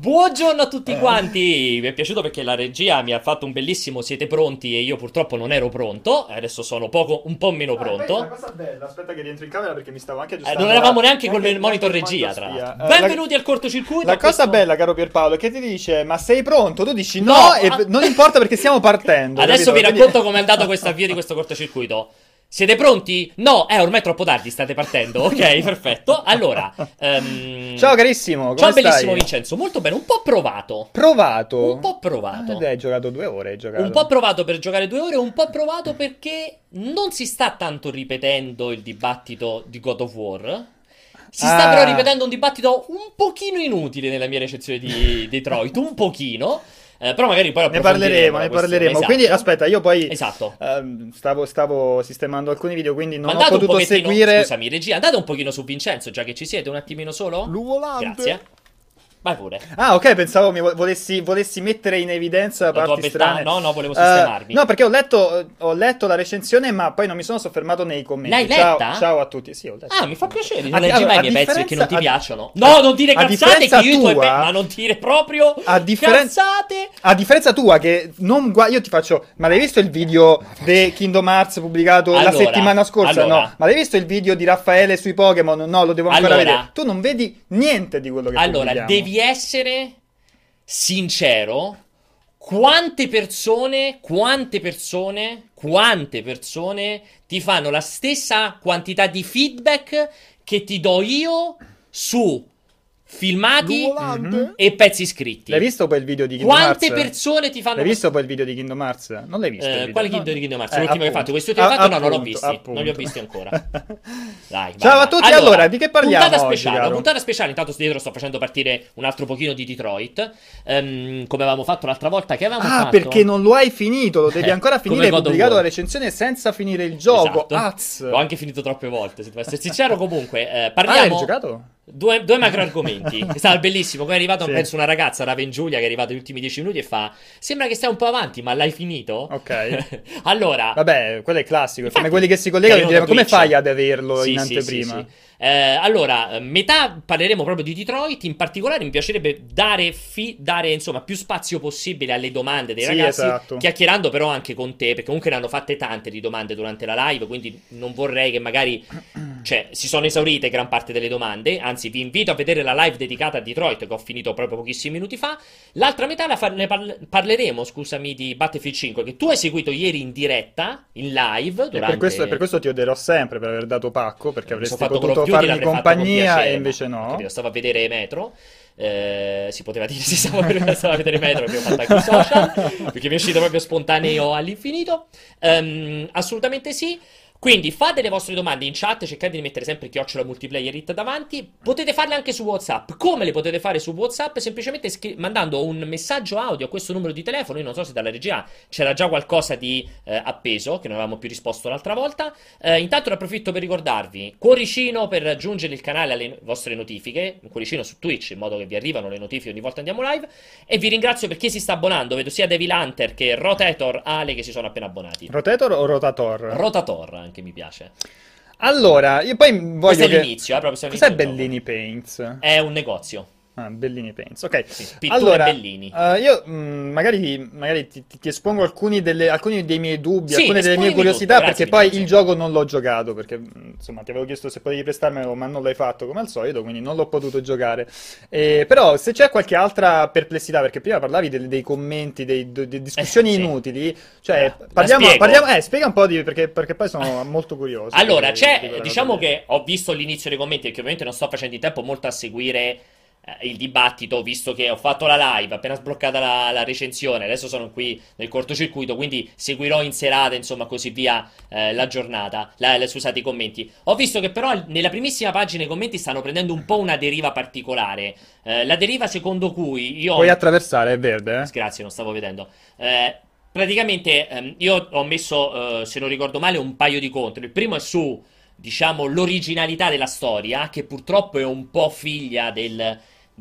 Buongiorno a tutti quanti, mi è piaciuto perché la regia mi ha fatto un bellissimo siete pronti e io purtroppo non ero pronto, adesso sono un po' meno pronto. Una cosa bella, aspetta che rientro in camera perché mi stavo anche aggiustando. Non eravamo neanche con il monitor regia tra l'altro. Benvenuti al cortocircuito. La cosa bella, caro Pierpaolo, è che ti dice ma sei pronto? Tu dici no e non importa perché stiamo partendo. Adesso vi racconto com'è andato questo avvio di questo cortocircuito. Siete pronti? No, ormai è troppo tardi, state partendo. Ok, perfetto. Allora, ciao carissimo, come ciao stai? Bellissimo Vincenzo, molto bene, un po' provato. Provato? Un po' provato. Hai giocato 2 ore, hai giocato. Un po' provato per giocare 2 ore, un po' provato perché non si sta tanto ripetendo il dibattito di God of War. Si sta però ripetendo un dibattito un pochino inutile nella mia recensione di Detroit, un pochino. Però magari poi ne parleremo. Esatto. Quindi aspetta, io poi esatto. Stavo sistemando alcuni video, quindi non ho potuto seguire. Scusami, regia, andate un pochino su Vincenzo, già che ci siete, un attimino solo. L'uvolante. Grazie. Vai pure. Ah, ok, pensavo mi volessi mettere in evidenza la parti strane. No, volevo sistemarmi. No, perché ho letto la recensione, ma poi non mi sono soffermato nei commenti. L'hai letta? Ciao a tutti. Sì, ho letto. Ah, mi fa piacere. Non leggi mai i miei pezzi perché non ti piacciono. No, non dire cazzate che io tua, ma non dire proprio cazzate. A differenza tua che non io ti faccio, ma l'hai visto il video di Kingdom Hearts pubblicato la settimana scorsa? Allora. No. Ma l'hai visto il video di Raffaele sui Pokémon? No, lo devo ancora vedere. Tu non vedi niente di quello che pubblichiamo. Devi essere sincero, quante persone ti fanno la stessa quantità di feedback che ti do io su filmati e pezzi scritti. L'hai visto poi il video di Kingdom Hearts? Quante persone ti fanno? L'hai visto poi il video di Kingdom Hearts? Non l'hai visto? Quale video di Kingdom Hearts? L'ultimo che hai fatto? Questi ultimi fatto? No, non l'ho visto. Non li ho visti ancora. Dai, ciao a tutti. Allora, di che parliamo? Puntata speciale. Una puntata speciale. Intanto dietro sto facendo partire un altro pochino di Detroit. Come avevamo fatto l'altra volta. Che avevamo fatto? Perché non lo hai finito? Lo devi ancora finire. Hai pubblicato la recensione senza finire il gioco. Esatto. L'ho anche finito troppe volte. Se devo essere sincero, comunque parliamo. Hai giocato? Due macro argomenti. È stato bellissimo. Poi è arrivata penso una ragazza, Raven Giulia, che è arrivata gli ultimi 10 minuti e fa: sembra che stai un po' avanti, ma l'hai finito? Ok. Allora, vabbè, quello è classico. Infatti, come quelli che si collegano diremo, come fai ad averlo in anteprima? Sì. Allora, metà parleremo proprio di Detroit. In particolare mi piacerebbe dare insomma più spazio possibile alle domande dei ragazzi, esatto. Chiacchierando però anche con te, perché comunque ne hanno fatte tante di domande durante la live, quindi non vorrei che magari si sono esaurite gran parte delle domande. Anzi, vi invito a vedere la live dedicata a Detroit che ho finito proprio pochissimi minuti fa. L'altra metà parleremo, scusami, di Battlefield 5 che tu hai seguito ieri in diretta, in live durante... per questo ti odierò sempre per aver dato pacco, perché avresti potuto farmi compagnia piacere, e invece no. Stavo a vedere Metro. Si poteva dire si stava a vedere Metro, abbiamo fatto anche i social perché mi è uscito proprio spontaneo all'infinito. Assolutamente sì. Quindi fate le vostre domande in chat, cercate di mettere sempre @Multiplayer.it davanti. Potete farle anche su WhatsApp. Come le potete fare su WhatsApp? Semplicemente mandando un messaggio audio a questo numero di telefono. Io non so se dalla regia c'era già qualcosa di appeso, che non avevamo più risposto l'altra volta. Intanto ne approfitto per ricordarvi, cuoricino per raggiungere il canale alle vostre notifiche, un cuoricino su Twitch, in modo che vi arrivano le notifiche ogni volta andiamo live. E vi ringrazio per chi si sta abbonando, vedo sia Devil Hunter che Rotator Ale che si sono appena abbonati. Rotator o Rotator? Rotator. Che mi piace. Allora, io poi voglio... Questo è l'inizio, proprio. Cos'è Bellini Paints? È un negozio. Ah, Bellini Paints, ok. Sì, pitture allora, Bellini. Io magari ti espongo alcuni dei miei dubbi, sì, alcune delle mie curiosità, tutto, perché poi il gioco non l'ho giocato, perché insomma ti avevo chiesto se potevi prestarmelo, ma non l'hai fatto come al solito, quindi non l'ho potuto giocare. Però se c'è qualche altra perplessità, perché prima parlavi dei commenti, delle discussioni inutili, cioè spiega un po' di perché poi sono molto curioso. Allora, diciamo che ho visto l'inizio dei commenti, perché ovviamente non sto facendo in tempo molto a seguire il dibattito, visto che ho fatto la live appena sbloccata la recensione, adesso sono qui nel cortocircuito, quindi seguirò in serata insomma così via la giornata, scusate i commenti. Ho visto che però nella primissima pagina i commenti stanno prendendo un po' una deriva particolare, la deriva secondo cui io... Puoi attraversare, è verde? Grazie, non stavo vedendo. Praticamente io ho messo, se non ricordo male, un paio di contro. Il primo è su, diciamo, l'originalità della storia, che purtroppo è un po' figlia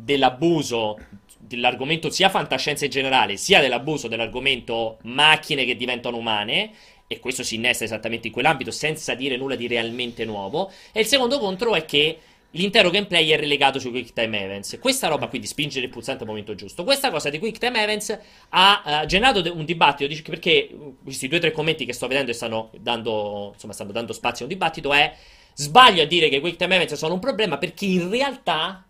dell'abuso dell'argomento sia fantascienza in generale, sia dell'abuso dell'argomento macchine che diventano umane, e questo si innesta esattamente in quell'ambito senza dire nulla di realmente nuovo. E il secondo contro è che l'intero gameplay è relegato sui Quick Time Events. Questa roba qui di spingere il pulsante al momento giusto, questa cosa di Quick Time Events ha generato un dibattito, perché questi due o tre commenti che sto vedendo e stanno dando spazio a un dibattito è: sbaglio a dire che i Quick Time Events sono un problema, perché in realtà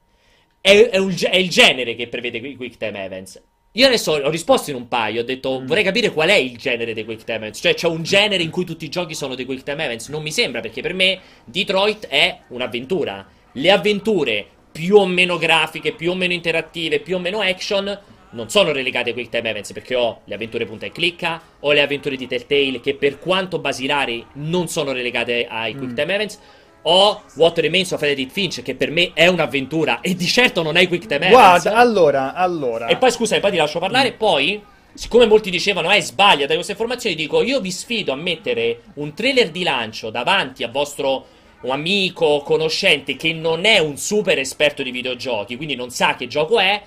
è il genere che prevede i Quick Time Events. Io adesso ho risposto in un paio, ho detto vorrei capire qual è il genere dei Quick Time Events, cioè c'è un genere in cui tutti i giochi sono dei Quick Time Events? Non mi sembra, perché per me Detroit è un'avventura. Le avventure più o meno grafiche, più o meno interattive, più o meno action non sono relegate ai Quick Time Events, perché ho le avventure punta e clicca, ho le avventure di Telltale che per quanto basilari non sono relegate ai Quick Time Events, o What Remains of Edith Finch, che per me è un'avventura e di certo non è Quick Time Events. Guarda, allora e poi scusa, poi ti lascio parlare. Poi, siccome molti dicevano sbaglia dai queste informazioni, dico io vi sfido a mettere un trailer di lancio davanti a vostro amico, conoscente che non è un super esperto di videogiochi, quindi non sa che gioco è.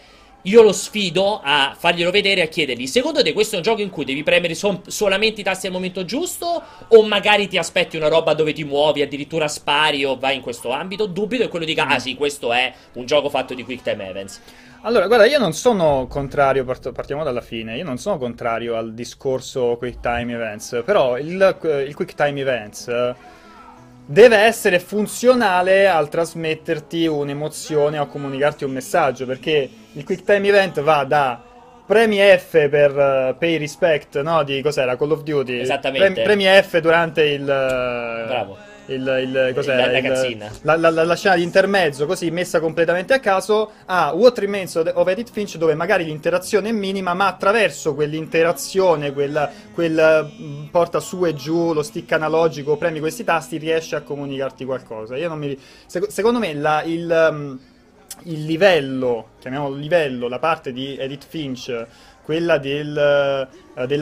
Io lo sfido a farglielo vedere e a chiedergli: secondo te questo è un gioco in cui devi premere solamente i tasti al momento giusto, o magari ti aspetti una roba dove ti muovi, addirittura spari o vai in questo ambito? Dubito che quello dica ah sì, questo è un gioco fatto di Quick Time Events. Allora, guarda, io non sono contrario, partiamo dalla fine, io non sono contrario al discorso Quick Time Events, però il Quick Time Events deve essere funzionale al trasmetterti un'emozione o a comunicarti un messaggio, perché il Quick Time Event va da premi F per pay respect, no? Di cos'era? Call of Duty. Esattamente. Premi F durante il... Bravo. La scena di intermezzo, così messa completamente a caso, a What Remains of Edith Finch, dove magari l'interazione è minima, ma attraverso quell'interazione, quel porta su e giù, lo stick analogico, premi questi tasti, riesce a comunicarti qualcosa. Io non mi... Secondo me il livello, chiamiamolo livello, la parte di Edith Finch, quella della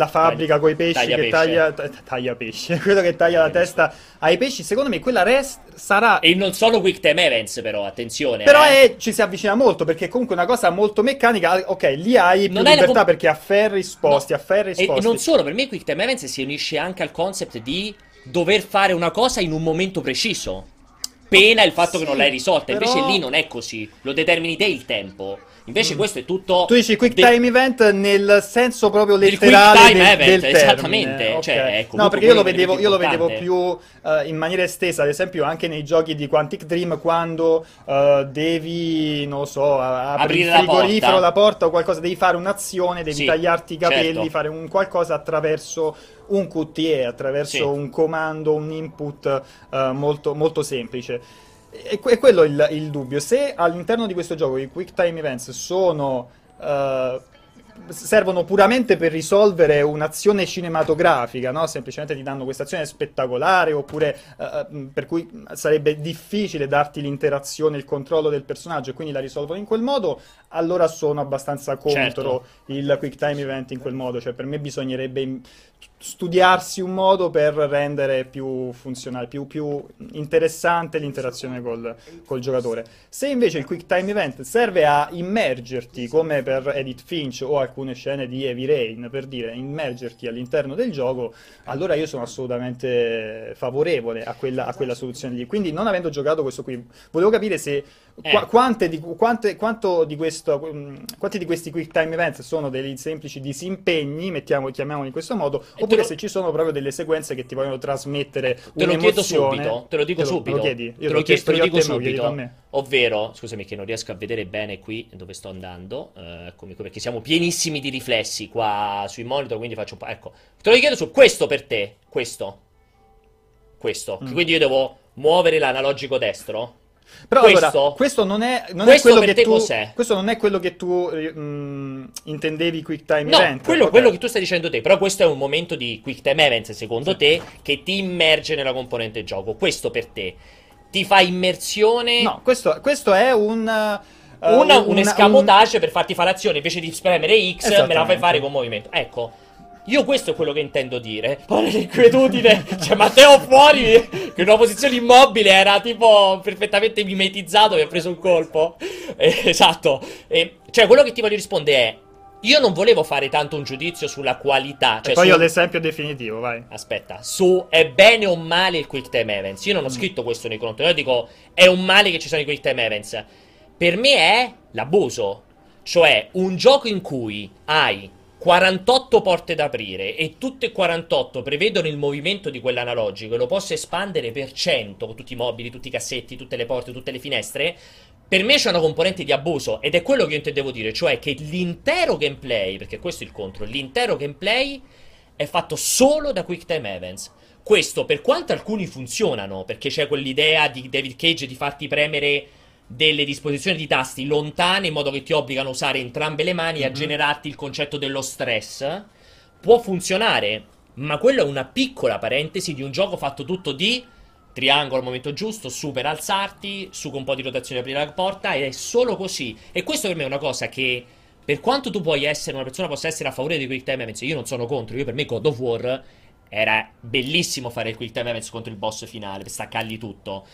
fabbrica coi pesci, taglia la testa ai pesci, secondo me quella sarà... E non sono Quick Time Events, però, attenzione. Però ci si avvicina molto, perché comunque è una cosa molto meccanica. Ok, lì hai più libertà perché afferri sposti, afferri sposti. E non solo, per me Quick Time Events si unisce anche al concept di dover fare una cosa in un momento preciso, pena il fatto che non l'hai risolta, però... invece lì non è così, lo determini te il tempo. Invece questo è tutto... Tu dici Quick Time Event nel senso proprio letterale del Quick Time Event, esattamente. Okay. Cioè, ecco, no, perché io lo vedevo più in maniera estesa, ad esempio anche nei giochi di Quantic Dream, quando devi, non lo so, aprire il frigorifero, la porta o qualcosa, devi fare un'azione, devi tagliarti i capelli, fare un qualcosa attraverso un QTE, attraverso un comando, un input molto, molto semplice. E quello è il dubbio. Se all'interno di questo gioco i Quick Time Events sono servono puramente per risolvere un'azione cinematografica, no? Semplicemente ti danno questa azione spettacolare, oppure per cui sarebbe difficile darti l'interazione, il controllo del personaggio, e quindi la risolvono in quel modo, allora sono abbastanza contro il Quick Time Event in quel modo. Cioè, per me bisognerebbe studiarsi un modo per rendere più funzionale, più interessante l'interazione col giocatore. Se invece il Quick Time Event serve a immergerti, come per Edith Finch o alcune scene di Heavy Rain, per dire, immergerti all'interno del gioco, allora io sono assolutamente favorevole a quella soluzione lì. Quindi, non avendo giocato questo qui, volevo capire se quanti di questi Quick Time Events sono dei semplici disimpegni, chiamiamoli in questo modo, oppure se ci sono proprio delle sequenze che ti vogliono trasmettere un'emozione. Te lo dico subito. Ovvero, scusami che non riesco a vedere bene qui dove sto andando, perché siamo pienissimi di riflessi qua sui monitor, quindi faccio un po', ecco, te lo chiedo su questo per te, questo. Quindi io devo muovere l'analogico destro. Però allora, questo non è quello che tu intendevi Quick Time Event. Quello che tu stai dicendo te. Però questo è un momento di Quick Time Event, secondo te, che ti immerge nella componente gioco. Questo per te ti fa immersione? No, questo è un escamotage per farti fare azione. Invece di spremere X me la fai fare con movimento. Ecco, io questo è quello che intendo dire. Poi l'inquietudine, cioè Matteo fuori, che in una posizione immobile era tipo perfettamente mimetizzato, mi ha preso un colpo. Esatto. Cioè quello che ti voglio rispondere è: Io non volevo fare tanto un giudizio sulla qualità, cioè, e poi ho l'esempio definitivo, vai. Aspetta, su è bene o male il quick time events. Io non ho scritto questo nei contenuti, dico è un male che ci sono i quick time events. Per me è l'abuso. Cioè un gioco in cui hai 48 porte da aprire e tutte e 48 prevedono il movimento di quell'analogico e lo posso espandere per 100 con tutti i mobili, tutti i cassetti, tutte le porte, tutte le finestre. Per me c'è una componente di abuso, ed è quello che io intendevo dire, cioè che l'intero gameplay, perché questo è il contro, l'intero gameplay è fatto solo da quick time events. Questo, per quanto alcuni funzionano, perché c'è quell'idea di David Cage di farti premere delle disposizioni di tasti lontane in modo che ti obbligano a usare entrambe le mani a generarti il concetto dello stress, può funzionare, ma quello è una piccola parentesi di un gioco fatto tutto di... triangolo al momento giusto, su per alzarti, su con un po' di rotazione aprire la porta, ed è solo così. E questo per me è una cosa che, per quanto tu puoi essere, una persona possa essere a favore dei quick time events, io non sono contro. Io per me God of War era bellissimo fare il quick time events contro il boss finale, per staccargli tutto.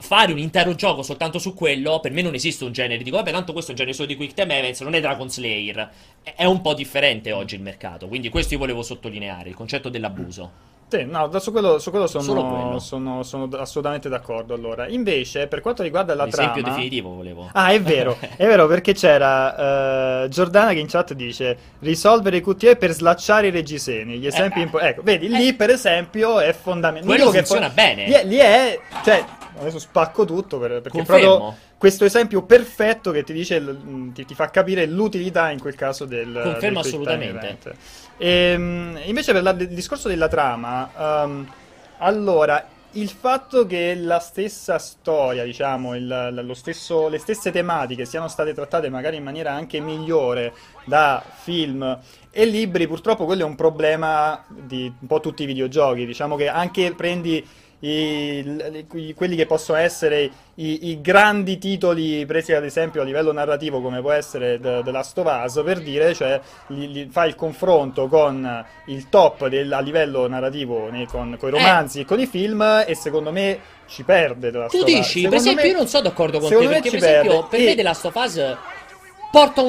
Fare un intero gioco soltanto su quello, per me non esiste un genere. Dico, vabbè, tanto questo è un genere solo di quick time events, non è Dragon Slayer. È un po' differente oggi il mercato, quindi questo io volevo sottolineare, il concetto dell'abuso. Sì, no, su quello sono assolutamente d'accordo. Allora, invece, per quanto riguarda la trama... L'esempio definitivo volevo. Ah, è vero, perché c'era Giordana che in chat dice risolvere i QTE per slacciare i reggiseni. Gli esempi ecco, vedi, lì per esempio è fondamentale. Quello funziona bene. Lì è... cioè, adesso spacco tutto perché proprio questo esempio perfetto che ti dice, ti fa capire l'utilità in quel caso del... Confermo assolutamente. E, invece per il discorso della trama, allora, il fatto che la stessa storia, diciamo, le stesse tematiche siano state trattate magari in maniera anche migliore da film e libri, purtroppo quello è un problema di un po' tutti i videogiochi. Diciamo che anche prendi... quelli che possono essere i grandi titoli presi ad esempio a livello narrativo, come può essere The Last of Us, per dire, cioè fai il confronto con il top a livello narrativo con i romanzi e con i film, e secondo me ci perde The Last of Us. Tu dici, per esempio, io non sono d'accordo con te, perché per esempio per me The Last of Us porta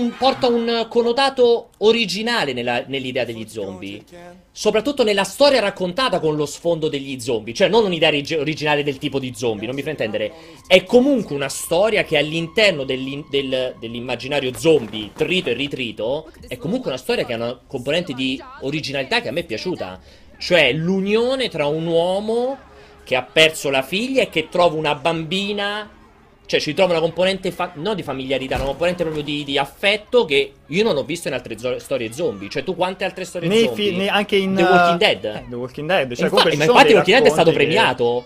un connotato originale nell'idea degli zombie, soprattutto nella storia raccontata con lo sfondo degli zombie, cioè non un'idea originale del tipo di zombie, non mi fa intendere. È comunque una storia che all'interno dell'immaginario zombie, trito e ritrito, è comunque una storia che ha una componente di originalità che a me è piaciuta, cioè l'unione tra un uomo che ha perso la figlia e che trova una bambina. Cioè ci trova una componente, non di familiarità, una componente proprio di affetto che io non ho visto in altre storie zombie. Cioè tu quante altre storie zombie? Anche in The Walking Dead. The Walking Dead. Cioè, infatti The Walking Dead è stato premiato.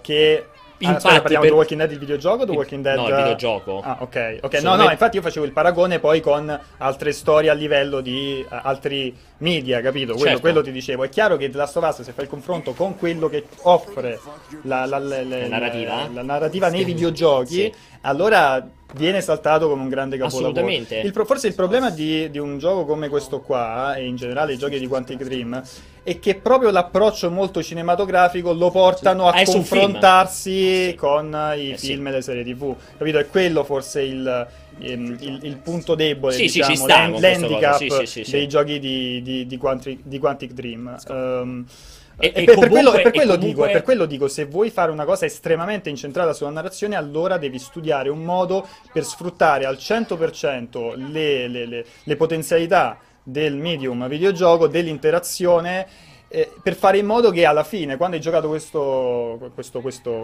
Infatti, parliamo di Walking Dead il videogioco o The Walking Dead? No, il videogioco. Ah, ok. No, infatti io facevo il paragone poi con altre storie a livello di altri media, capito? Quello ti dicevo. È chiaro che The Last of Us, se fai il confronto con quello che offre la narrativa nei videogiochi, sì, allora viene saltato come un grande capolavoro. Assolutamente. Forse il problema di un gioco come questo qua, e in generale i giochi di Quantic Dream, è che proprio l'approccio molto cinematografico lo portano a confrontarsi con i film e le serie TV, capito? È quello forse il punto debole, diciamo, l'handicap dei giochi di Quantic Dream. Per quello dico, se vuoi fare una cosa estremamente incentrata sulla narrazione, allora devi studiare un modo per sfruttare al 100% le potenzialità del medium videogioco, dell'interazione, per fare in modo che alla fine, quando hai giocato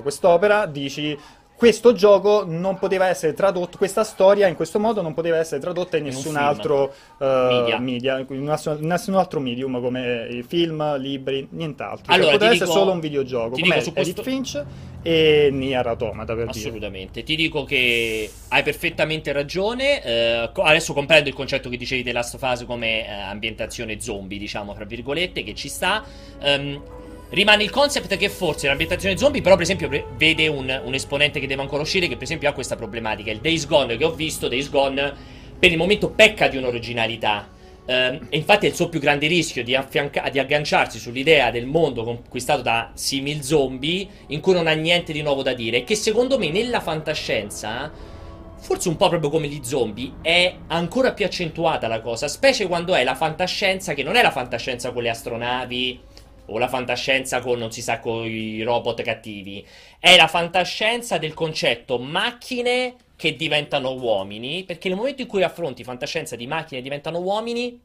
quest'opera, dici: questo gioco non poteva essere tradotto, questa storia in questo modo non poteva essere tradotta in nessun altro media, in nessun altro medium come film, libri, nient'altro. Allora, cioè, poteva essere solo un videogioco, come Edith Finch e Nier Automata, per dire. Assolutamente, ti dico che hai perfettamente ragione. Adesso comprendo il concetto che dicevi The Last of Us come ambientazione zombie, diciamo, fra virgolette, che ci sta. Rimane il concept che forse l'ambientazione zombie però per esempio vede un esponente che deve ancora uscire, che per esempio ha questa problematica. Il Days Gone che ho visto, Days Gone per il momento pecca di un'originalità, e infatti è il suo più grande rischio di agganciarsi sull'idea del mondo conquistato da simil zombie in cui non ha niente di nuovo da dire, che secondo me nella fantascienza forse un po' proprio come gli zombie, è ancora più accentuata la cosa, specie quando è la fantascienza, che non è la fantascienza con le astronavi o la fantascienza con, non si sa, con i robot cattivi, è la fantascienza del concetto macchine che diventano uomini, perché nel momento in cui affronti fantascienza di macchine che diventano uomini,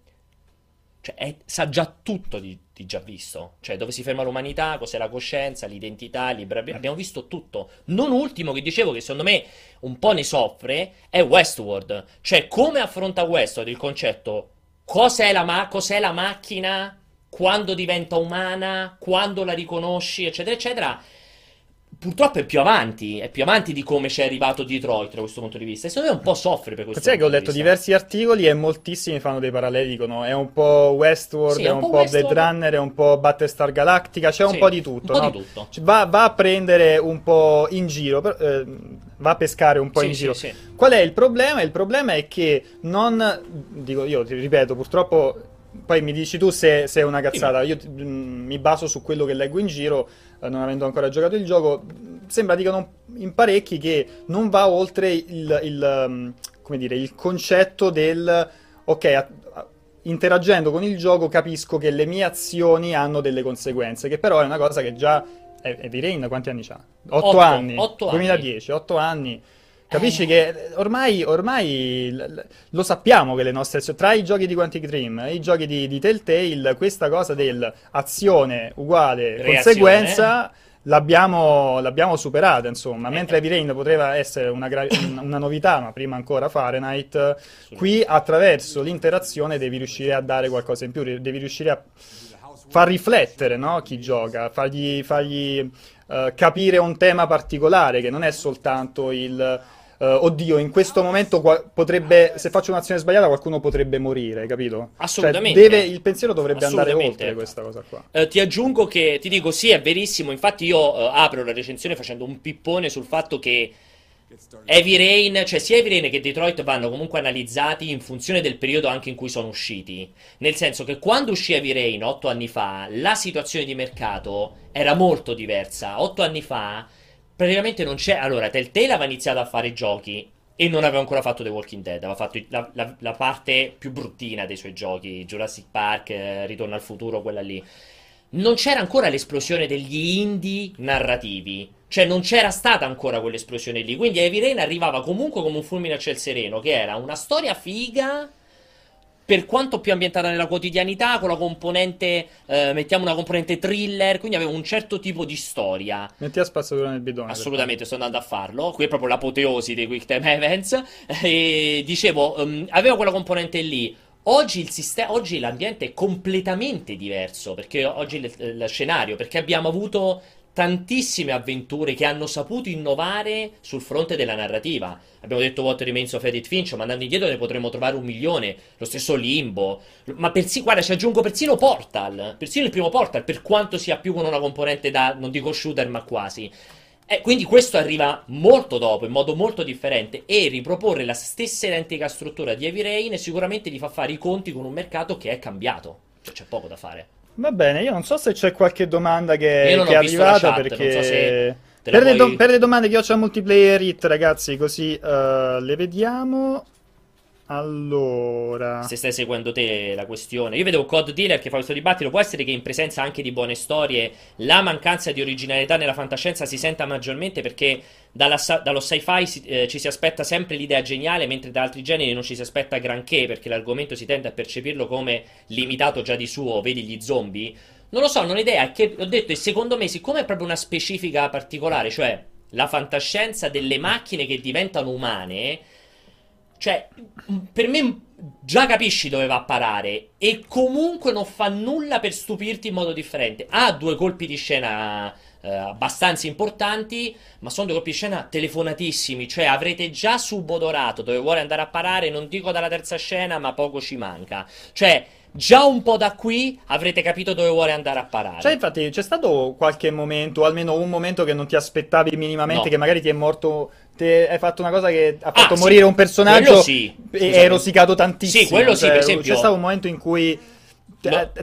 cioè sa già tutto di già visto, cioè dove si ferma l'umanità, cos'è la coscienza, l'identità, abbiamo visto tutto. Non ultimo, che dicevo che secondo me un po' ne soffre, è Westworld, cioè come affronta Westworld il concetto cos'è la macchina, quando diventa umana, quando la riconosci, eccetera eccetera. Purtroppo è più avanti di come c'è arrivato Detroit da questo punto di vista. E secondo me un po' soffre per questo. Sì, che ho letto diversi articoli e moltissimi fanno dei paralleli, dicono è un po' Westworld, sì, è un po' Blade Runner, è un po' Battlestar Galactica, c'è un po' di tutto, no? Di tutto. Va a prendere un po' in giro, va a pescare un po' in giro. Sì. Qual è il problema? Il problema è che non, dico io, ti ripeto, purtroppo, poi mi dici tu se è una cazzata, io mi baso su quello che leggo in giro. Non avendo ancora giocato il gioco, sembra dicano in parecchi che non va oltre il concetto del ok, interagendo con il gioco capisco che le mie azioni hanno delle conseguenze, che però è una cosa che già Heavy Rain quanti anni c'ha? 8 anni, 2010, 8 anni. Capisci che ormai lo sappiamo che le nostre azioni, tra i giochi di Quantic Dream e i giochi di Telltale, questa cosa dell'azione uguale reazione, conseguenza l'abbiamo superata, insomma. Mentre Heavy Rain poteva essere una novità, ma prima ancora Fahrenheit, qui attraverso l'interazione devi riuscire a dare qualcosa in più, devi riuscire a far riflettere, no? Chi gioca, fargli capire un tema particolare, che non è soltanto il oddio, in questo momento potrebbe, se faccio un'azione sbagliata qualcuno potrebbe morire, capito? Assolutamente. Cioè, il pensiero dovrebbe andare oltre questa cosa qua. Ti aggiungo che, ti dico, sì, è verissimo, infatti io apro la recensione facendo un pippone sul fatto che Heavy Rain, cioè sia Heavy Rain che Detroit vanno comunque analizzati in funzione del periodo anche in cui sono usciti, nel senso che quando uscì Heavy Rain 8 anni fa la situazione di mercato era molto diversa. 8 anni fa praticamente non c'è, allora Telltale aveva iniziato a fare giochi e non aveva ancora fatto The Walking Dead, aveva fatto la parte più bruttina dei suoi giochi, Jurassic Park, Ritorno al futuro, quella lì. Non c'era ancora l'esplosione degli indie narrativi, cioè non c'era stata ancora quell'esplosione lì, quindi Heavy Rain arrivava comunque come un fulmine a ciel sereno, che era una storia figa, per quanto più ambientata nella quotidianità, con la componente, mettiamo una componente thriller, quindi aveva un certo tipo di storia. Metti a spazzatura nel bidone. Assolutamente, sto andando a farlo, qui è proprio l'apoteosi dei Quick Time Events, e dicevo, aveva quella componente lì. Oggi l'ambiente è completamente diverso, perché oggi il scenario, perché abbiamo avuto tantissime avventure che hanno saputo innovare sul fronte della narrativa. Abbiamo detto What Remains of Edith Finch, ma andando indietro ne potremmo trovare 1 milione, lo stesso Limbo, ma guarda, ci aggiungo persino Portal, persino il primo Portal, per quanto sia più con una componente da, non dico shooter, ma quasi. Quindi questo arriva molto dopo, in modo molto differente, e riproporre la stessa identica struttura di Heavy Rain sicuramente gli fa fare i conti con un mercato che è cambiato, cioè c'è poco da fare. Va bene, io non so se c'è qualche domanda che è arrivata, perché non so se per le domande che ho c'è Multiplayer.it, ragazzi, così le vediamo. Allora, se stai seguendo te la questione, io vedo Code Dealer che fa questo dibattito, può essere che in presenza anche di buone storie la mancanza di originalità nella fantascienza si senta maggiormente, perché dallo sci-fi ci si aspetta sempre l'idea geniale, mentre da altri generi non ci si aspetta granché, perché l'argomento si tende a percepirlo come limitato già di suo, vedi gli zombie? Non lo so, non ho idea, che ho detto, e secondo me siccome è proprio una specifica particolare, cioè la fantascienza delle macchine che diventano umane, cioè, per me già capisci dove va a parare, e comunque non fa nulla per stupirti in modo differente. Ha 2 colpi di scena abbastanza importanti, ma sono 2 colpi di scena telefonatissimi, cioè avrete già subodorato dove vuole andare a parare, non dico dalla terza scena, ma poco ci manca. Cioè, già un po' da qui avrete capito dove vuole andare a parare. Cioè, infatti, c'è stato qualche momento, o almeno un momento che non ti aspettavi minimamente, no, che magari ti è morto, hai fatto una cosa che ha fatto morire un personaggio, e è rosicato tantissimo. Sì, quello cioè, per esempio. C'è stato un momento in cui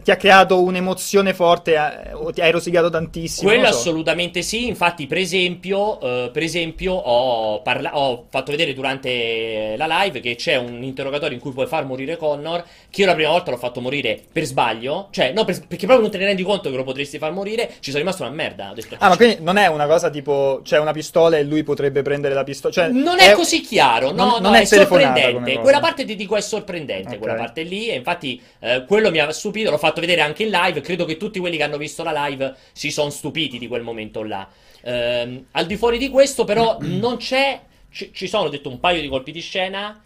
ti ha creato un'emozione forte o ti hai rosicato tantissimo? Quello assolutamente sì, infatti per esempio ho fatto vedere durante la live che c'è un interrogatorio in cui puoi far morire Connor, che io la prima volta l'ho fatto morire per sbaglio, cioè no, perché proprio non te ne rendi conto che lo potresti far morire, ci sono rimasto una merda. Ma quindi non è una cosa tipo c'è una pistola e lui potrebbe prendere la pistola, cioè, non è così chiaro, non è sorprendente, quella parte ti dico è sorprendente, okay. Quella parte lì, e infatti quello mi ha stupito, l'ho fatto vedere anche in live, credo che tutti quelli che hanno visto la live si sono stupiti di quel momento là. Al di fuori di questo però non c'è, ci sono, ho detto, un paio di colpi di scena,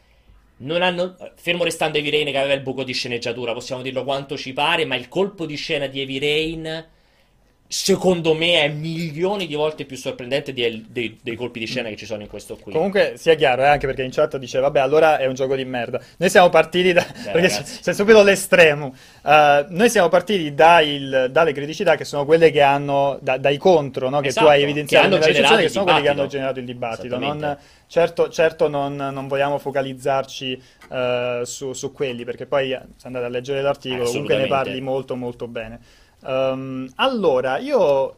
non hanno, fermo restando Heavy Rain che aveva il buco di sceneggiatura, possiamo dirlo quanto ci pare, ma il colpo di scena di Heavy Rain secondo me è milioni di volte più sorprendente dei colpi di scena che ci sono in questo qui. Comunque sia chiaro, anche perché in chat dice vabbè allora è un gioco di merda. Noi siamo partiti da... perché c'è subito l'estremo. Noi siamo partiti dalle criticità che sono quelle che hanno... dai contro, no? Che esatto, tu hai evidenziato nella recensione, che sono quelli che hanno generato il dibattito. Certo non vogliamo focalizzarci su quelli, perché poi se andate a leggere l'articolo comunque ne parli molto molto bene. Allora, io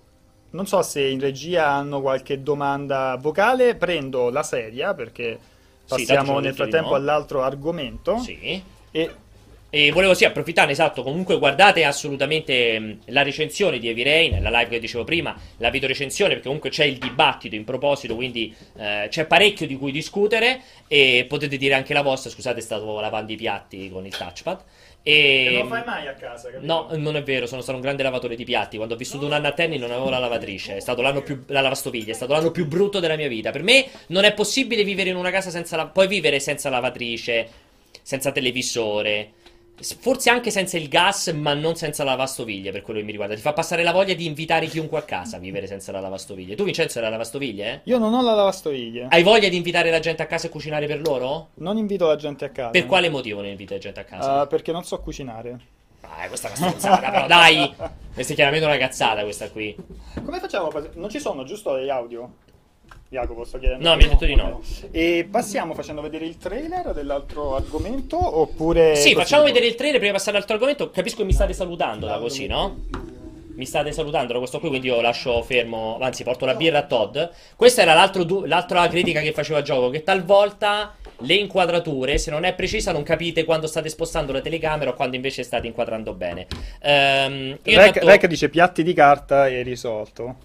non so se in regia hanno qualche domanda vocale, prendo la sedia perché passiamo nel frattempo all'altro argomento. Sì. E volevo sì approfittare, esatto, comunque guardate assolutamente la recensione di Heavy Rain, la live che dicevo prima, la video recensione, perché comunque c'è il dibattito in proposito, quindi c'è parecchio di cui discutere e potete dire anche la vostra, scusate stavo lavando i piatti con il touchpad. E non lo fai mai a casa, capito? No, non è vero, sono stato un grande lavatore di piatti. Quando ho vissuto un anno a Tenni non avevo la lavatrice, è stato l'anno più, la lavastoviglie, è stato l'anno più brutto della mia vita. Per me non è possibile vivere in una casa senza poi vivere senza lavatrice, senza televisore, forse anche senza il gas, ma non senza la lavastoviglie, per quello che mi riguarda. Ti fa passare la voglia di invitare chiunque a casa a vivere senza la lavastoviglie. Tu, Vincenzo, hai la lavastoviglie? Io non ho la lavastoviglie. Hai voglia di invitare la gente a casa e cucinare per loro? Non invito la gente a casa. Per quale motivo non inviti la gente a casa? Perché non so cucinare. Questa è una stronzata, però dai! Questa è chiaramente una cazzata, questa qui. Come facciamo? Non ci sono, giusto, degli audio? Jacopo, sto chiedendo. No, mi ha detto di no. E passiamo facendo vedere il trailer dell'altro argomento, oppure... Sì, facciamo vedere il trailer prima di passare all'altro argomento. Capisco che mi state salutando da così, no? Mi state salutando da questo qui, quindi io lascio fermo... Anzi, porto la birra a Todd. Questa era l'altra critica che faceva gioco, che talvolta le inquadrature, se non è precisa, non capite quando state spostando la telecamera o quando invece state inquadrando bene. Rec dice piatti di carta e risolto.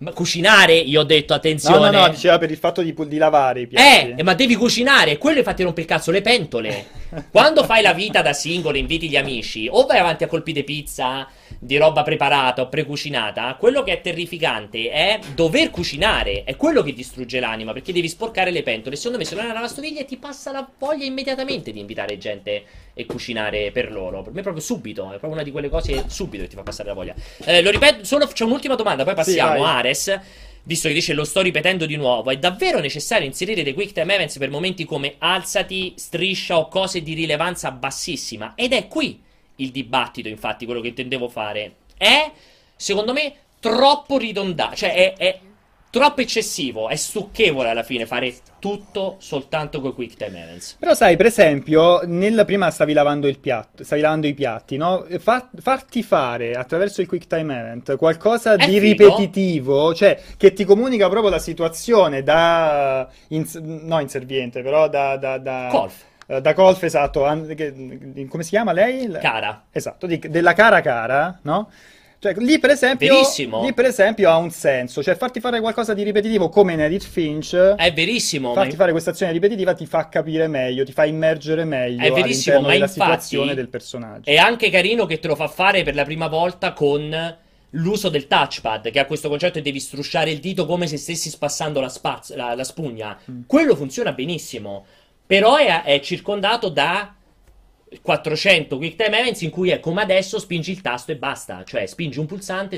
Ma cucinare, io ho detto, attenzione. No, diceva per il fatto di lavare i piatti. Ma devi cucinare, quello infatti rompe il cazzo, le pentole. Quando fai la vita da singolo, inviti gli amici, o vai avanti a colpi di pizza, di roba preparata o precucinata. Quello che è terrificante è dover cucinare, è quello che distrugge l'anima, perché devi sporcare le pentole. Secondo me se non hai una lavastoviglie ti passa la voglia immediatamente di invitare gente e cucinare per loro. Per me proprio subito, è proprio una di quelle cose subito che ti fa passare la voglia. Lo ripeto, solo c'è un'ultima domanda, poi passiamo a... Visto che dice lo sto ripetendo di nuovo, è davvero necessario inserire dei quick time events per momenti come alzati, striscia o cose di rilevanza bassissima? Ed è qui il dibattito, infatti, quello che intendevo fare. È, secondo me, troppo ridondante, cioè è troppo eccessivo, è stucchevole alla fine fare tutto soltanto con quick time events. Però sai, per esempio, nella prima stavi lavando i piatti, no? Farti fare attraverso il quick time event qualcosa è di figo, ripetitivo, cioè che ti comunica proprio la situazione da inserviente, però da Colf. Da Colf, esatto, come si chiama lei? Cara. Esatto, della cara, no? Cioè, lì per esempio ha un senso, cioè farti fare qualcosa di ripetitivo come in Edith Finch è verissimo, farti fare questa azione ripetitiva ti fa capire meglio, ti fa immergere meglio all'interno della situazione del personaggio. È anche carino che te lo fa fare per la prima volta con l'uso del touchpad, che ha questo concetto e devi strusciare il dito come se stessi spassando la spugna. Quello funziona benissimo, però è circondato da 400 quick time events in cui è come adesso, spingi il tasto e basta, cioè spingi un pulsante,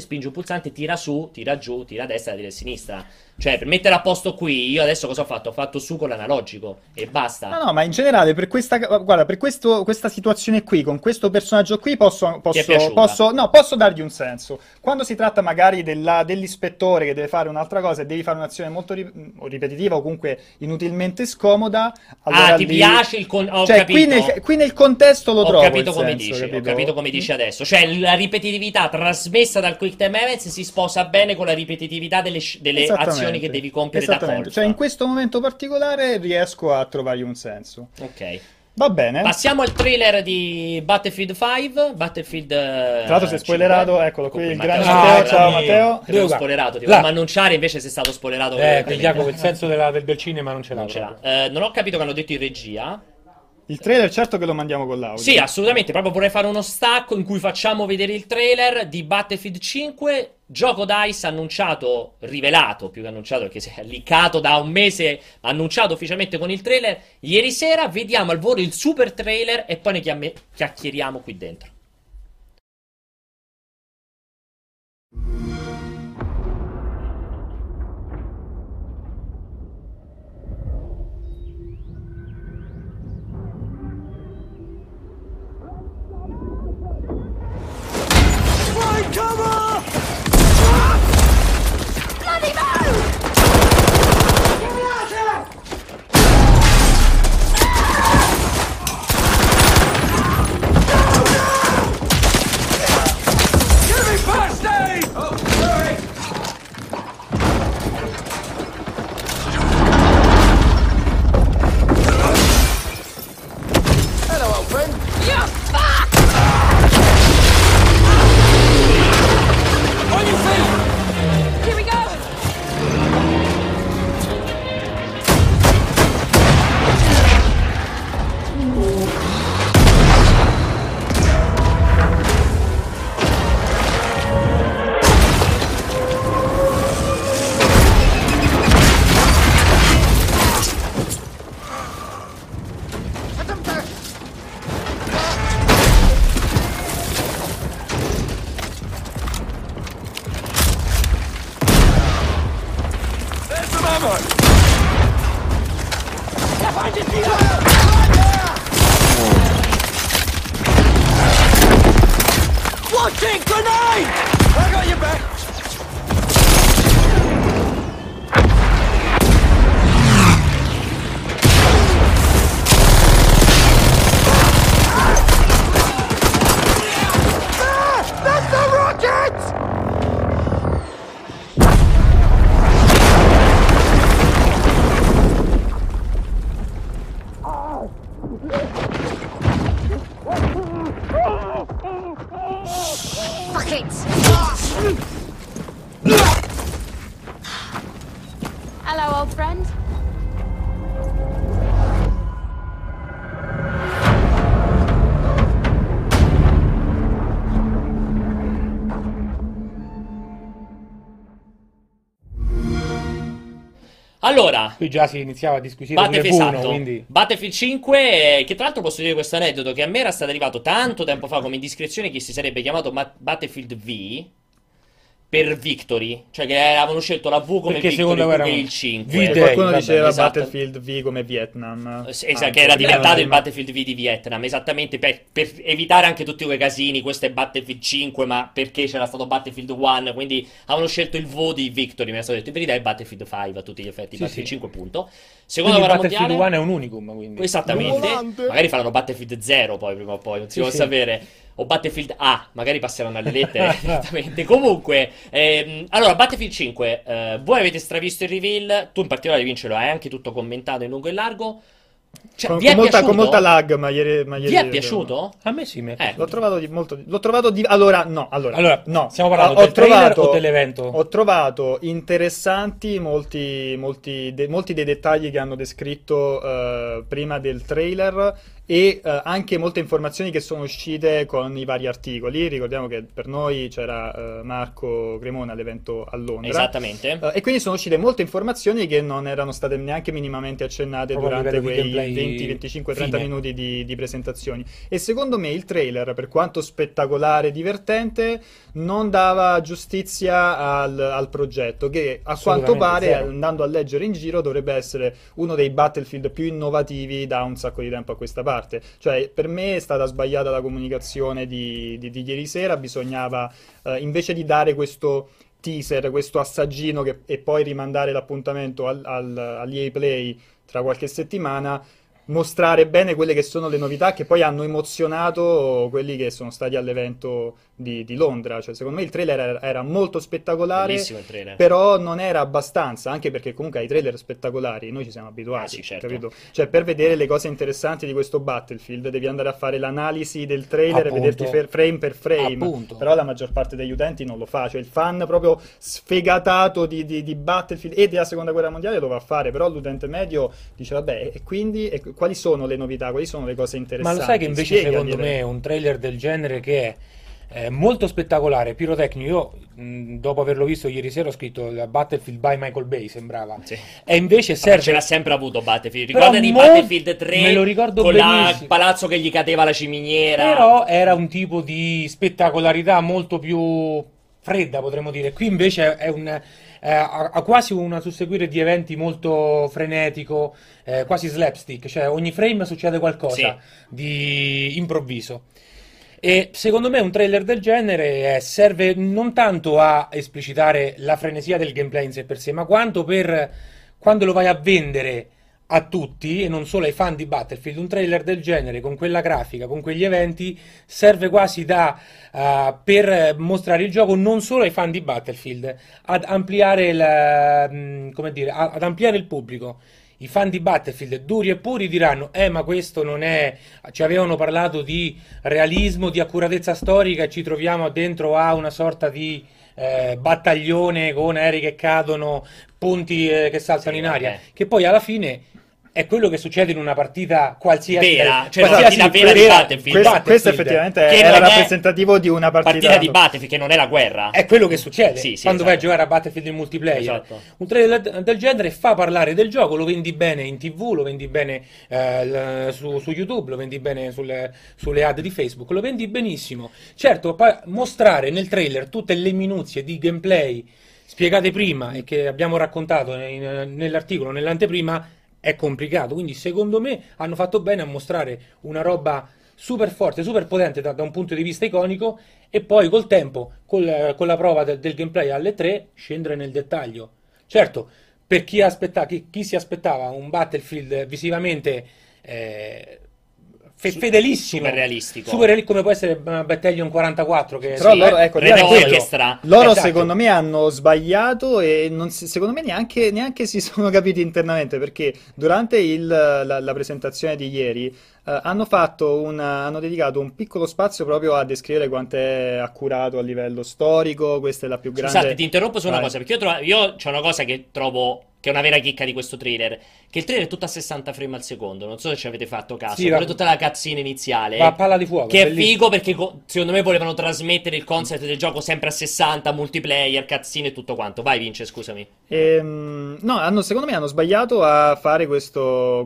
tira su, tira giù, tira a destra, tira a sinistra. Cioè, per mettere a posto qui, io adesso cosa ho fatto? Ho fatto su con l'analogico e basta. No, no, ma in generale, per questa, guarda, per questo, questa situazione qui, con questo personaggio qui, posso dargli un senso. Quando si tratta magari dell'ispettore che deve fare un'altra cosa e devi fare un'azione molto ripetitiva o comunque inutilmente scomoda, allora ti piace il contesto? Cioè, qui nel contesto lo trovo. Ho capito come dici adesso. Cioè, la ripetitività trasmessa dal Quick Time Events si sposa bene con la ripetitività delle azioni che devi compiere da forza. Cioè in questo momento particolare riesco a trovargli un senso. Ok, va bene. Passiamo al trailer di Battlefield 5. Tra l'altro si è spoilerato, eccolo qui, il grande Matteo. Ciao Matteo. Ti ho spoilerato, ti volevo annunciare, invece sei stato spoilerato. Per Jacopo il senso del cinema non ce l'ha. Non ho capito che hanno detto in regia. Il trailer certo che lo mandiamo con l'audio. Sì, assolutamente, proprio vorrei fare uno stacco in cui facciamo vedere il trailer di Battlefield 5, gioco DICE annunciato, rivelato, più che annunciato perché si è leakato da un mese, annunciato ufficialmente con il trailer ieri sera. Vediamo al volo il super trailer e poi ne chiacchieriamo qui dentro. Allora, qui già si iniziava a disquisire Battlefield 1, quindi... Battlefield 5, che tra l'altro posso dire questo aneddoto, che a me era stato arrivato tanto tempo fa come indiscrezione che si sarebbe chiamato Battlefield V per Victory, cioè che avevano scelto la V come Victory e il 5. Qualcuno diceva esatto. Battlefield V come Vietnam. Esatto, che era diventato il Battlefield V di Vietnam, esattamente per evitare anche tutti quei casini, questo è Battlefield 5, ma perché c'era stato Battlefield 1, quindi avevano scelto il V di Victory, mi è stato detto in verità è Battlefield 5 a tutti gli effetti, sì, Battlefield 5 punto. Seconda guerra mondiale. Battlefield 1 è un unicum, quindi. Esattamente. Magari faranno Battlefield 0 poi prima o poi, non si può sapere. O Battlefield A, magari passeranno alle lettere direttamente. Comunque, allora, Battlefield 5, voi avete stravisto il reveal, tu in particolare Vincenzo hai anche tutto commentato in lungo e largo. Cioè, con molta lag, ma ieri vi è piaciuto? A me sì, mi è piaciuto. Allora, stiamo parlando del trailer o dell'evento? Ho trovato interessanti molti dei dettagli che hanno descritto prima del trailer e anche molte informazioni che sono uscite con i vari articoli. Ricordiamo che per noi c'era Marco Cremona all'evento a Londra. Esattamente. E quindi sono uscite molte informazioni che non erano state neanche minimamente accennate durante quei 20, 25, 30 minuti di presentazioni. E secondo me il trailer, per quanto spettacolare e divertente, non dava giustizia al progetto, che a quanto pare, andando a leggere in giro, dovrebbe essere uno dei Battlefield più innovativi da un sacco di tempo a questa parte. Cioè, per me è stata sbagliata la comunicazione di ieri sera. Bisognava, invece di dare questo teaser, questo assaggino e poi rimandare l'appuntamento agli EA Play tra qualche settimana, mostrare bene quelle che sono le novità che poi hanno emozionato quelli che sono stati all'evento di Londra. Cioè, secondo me il trailer era molto spettacolare. Bellissimo il trailer, però non era abbastanza, anche perché comunque ai trailer spettacolari noi ci siamo abituati. Sì, certo. Capito? Cioè, per vedere le cose interessanti di questo Battlefield devi andare a fare l'analisi del trailer, appunto, e vederti frame per frame, appunto. Però la maggior parte degli utenti non lo fa. Cioè, il fan proprio sfegatato di Battlefield e della seconda guerra mondiale lo va a fare, però l'utente medio dice vabbè, e quindi quali sono le novità, quali sono le cose interessanti? Ma lo sai che invece secondo me un trailer del genere che è molto spettacolare, pirotecnico, io dopo averlo visto ieri sera ho scritto Battlefield by Michael Bay, sembrava. Sì. E invece serve... ce l'ha sempre avuto Battlefield, ricordati Battlefield 3, me lo ricordo con il palazzo che gli cadeva la ciminiera. Però era un tipo di spettacolarità molto più fredda, potremmo dire. Qui invece è un... ha quasi una susseguire di eventi molto frenetico, quasi slapstick, cioè ogni frame succede qualcosa, sì, di improvviso. E secondo me un trailer del genere serve non tanto a esplicitare la frenesia del gameplay in sé per sé, ma quanto per quando lo vai a vendere a tutti e non solo ai fan di Battlefield. Un trailer del genere con quella grafica, con quegli eventi, serve quasi per mostrare il gioco non solo ai fan di Battlefield, ad ampliare ad ampliare il pubblico. I fan di Battlefield duri e puri diranno ma questo non è... ci avevano parlato di realismo, di accuratezza storica, e ci troviamo dentro a una sorta di battaglione con aerei che cadono, ponti che saltano in aria, che poi alla fine è quello che succede in una partita qualsiasi, vera, cioè qualsiasi vera di Battlefield. Questo effettivamente è rappresentativo di una partita di Battlefield, che non è la guerra, è quello che succede, sì, quando, esatto, vai a giocare a Battlefield in multiplayer. Esatto. Un trailer del genere fa parlare del gioco, lo vendi bene in TV, lo vendi bene su YouTube, lo vendi bene sulle ad di Facebook, lo vendi benissimo. Certo, mostrare nel trailer tutte le minuzie di gameplay spiegate prima e che abbiamo raccontato nell'articolo, nell'anteprima, è complicato. Quindi secondo me hanno fatto bene a mostrare una roba super forte, super potente da un punto di vista iconico, e poi col tempo, con la prova del gameplay alle 3, scendere nel dettaglio. Certo, per chi si aspettava un Battlefield visivamente fedelissimo, super realistico, come può essere Battalion 44, che però loro, ecco, loro, esatto, secondo me hanno sbagliato e non si, secondo me neanche si sono capiti internamente, perché durante la presentazione di ieri hanno dedicato un piccolo spazio proprio a descrivere quanto è accurato a livello storico. Questa è la più grande... Scusate, ti interrompo su una cosa, perché io c'è una cosa che trovo che è una vera chicca di questo trailer, che il trailer è tutto a 60 frame al secondo, non so se ci avete fatto caso, sì, però tutta la cazzina iniziale a palla di fuoco, che è figo perché secondo me volevano trasmettere il concept del gioco sempre a 60, multiplayer, cazzine e tutto quanto. Vai Vince, scusami. No, secondo me hanno sbagliato a fare questa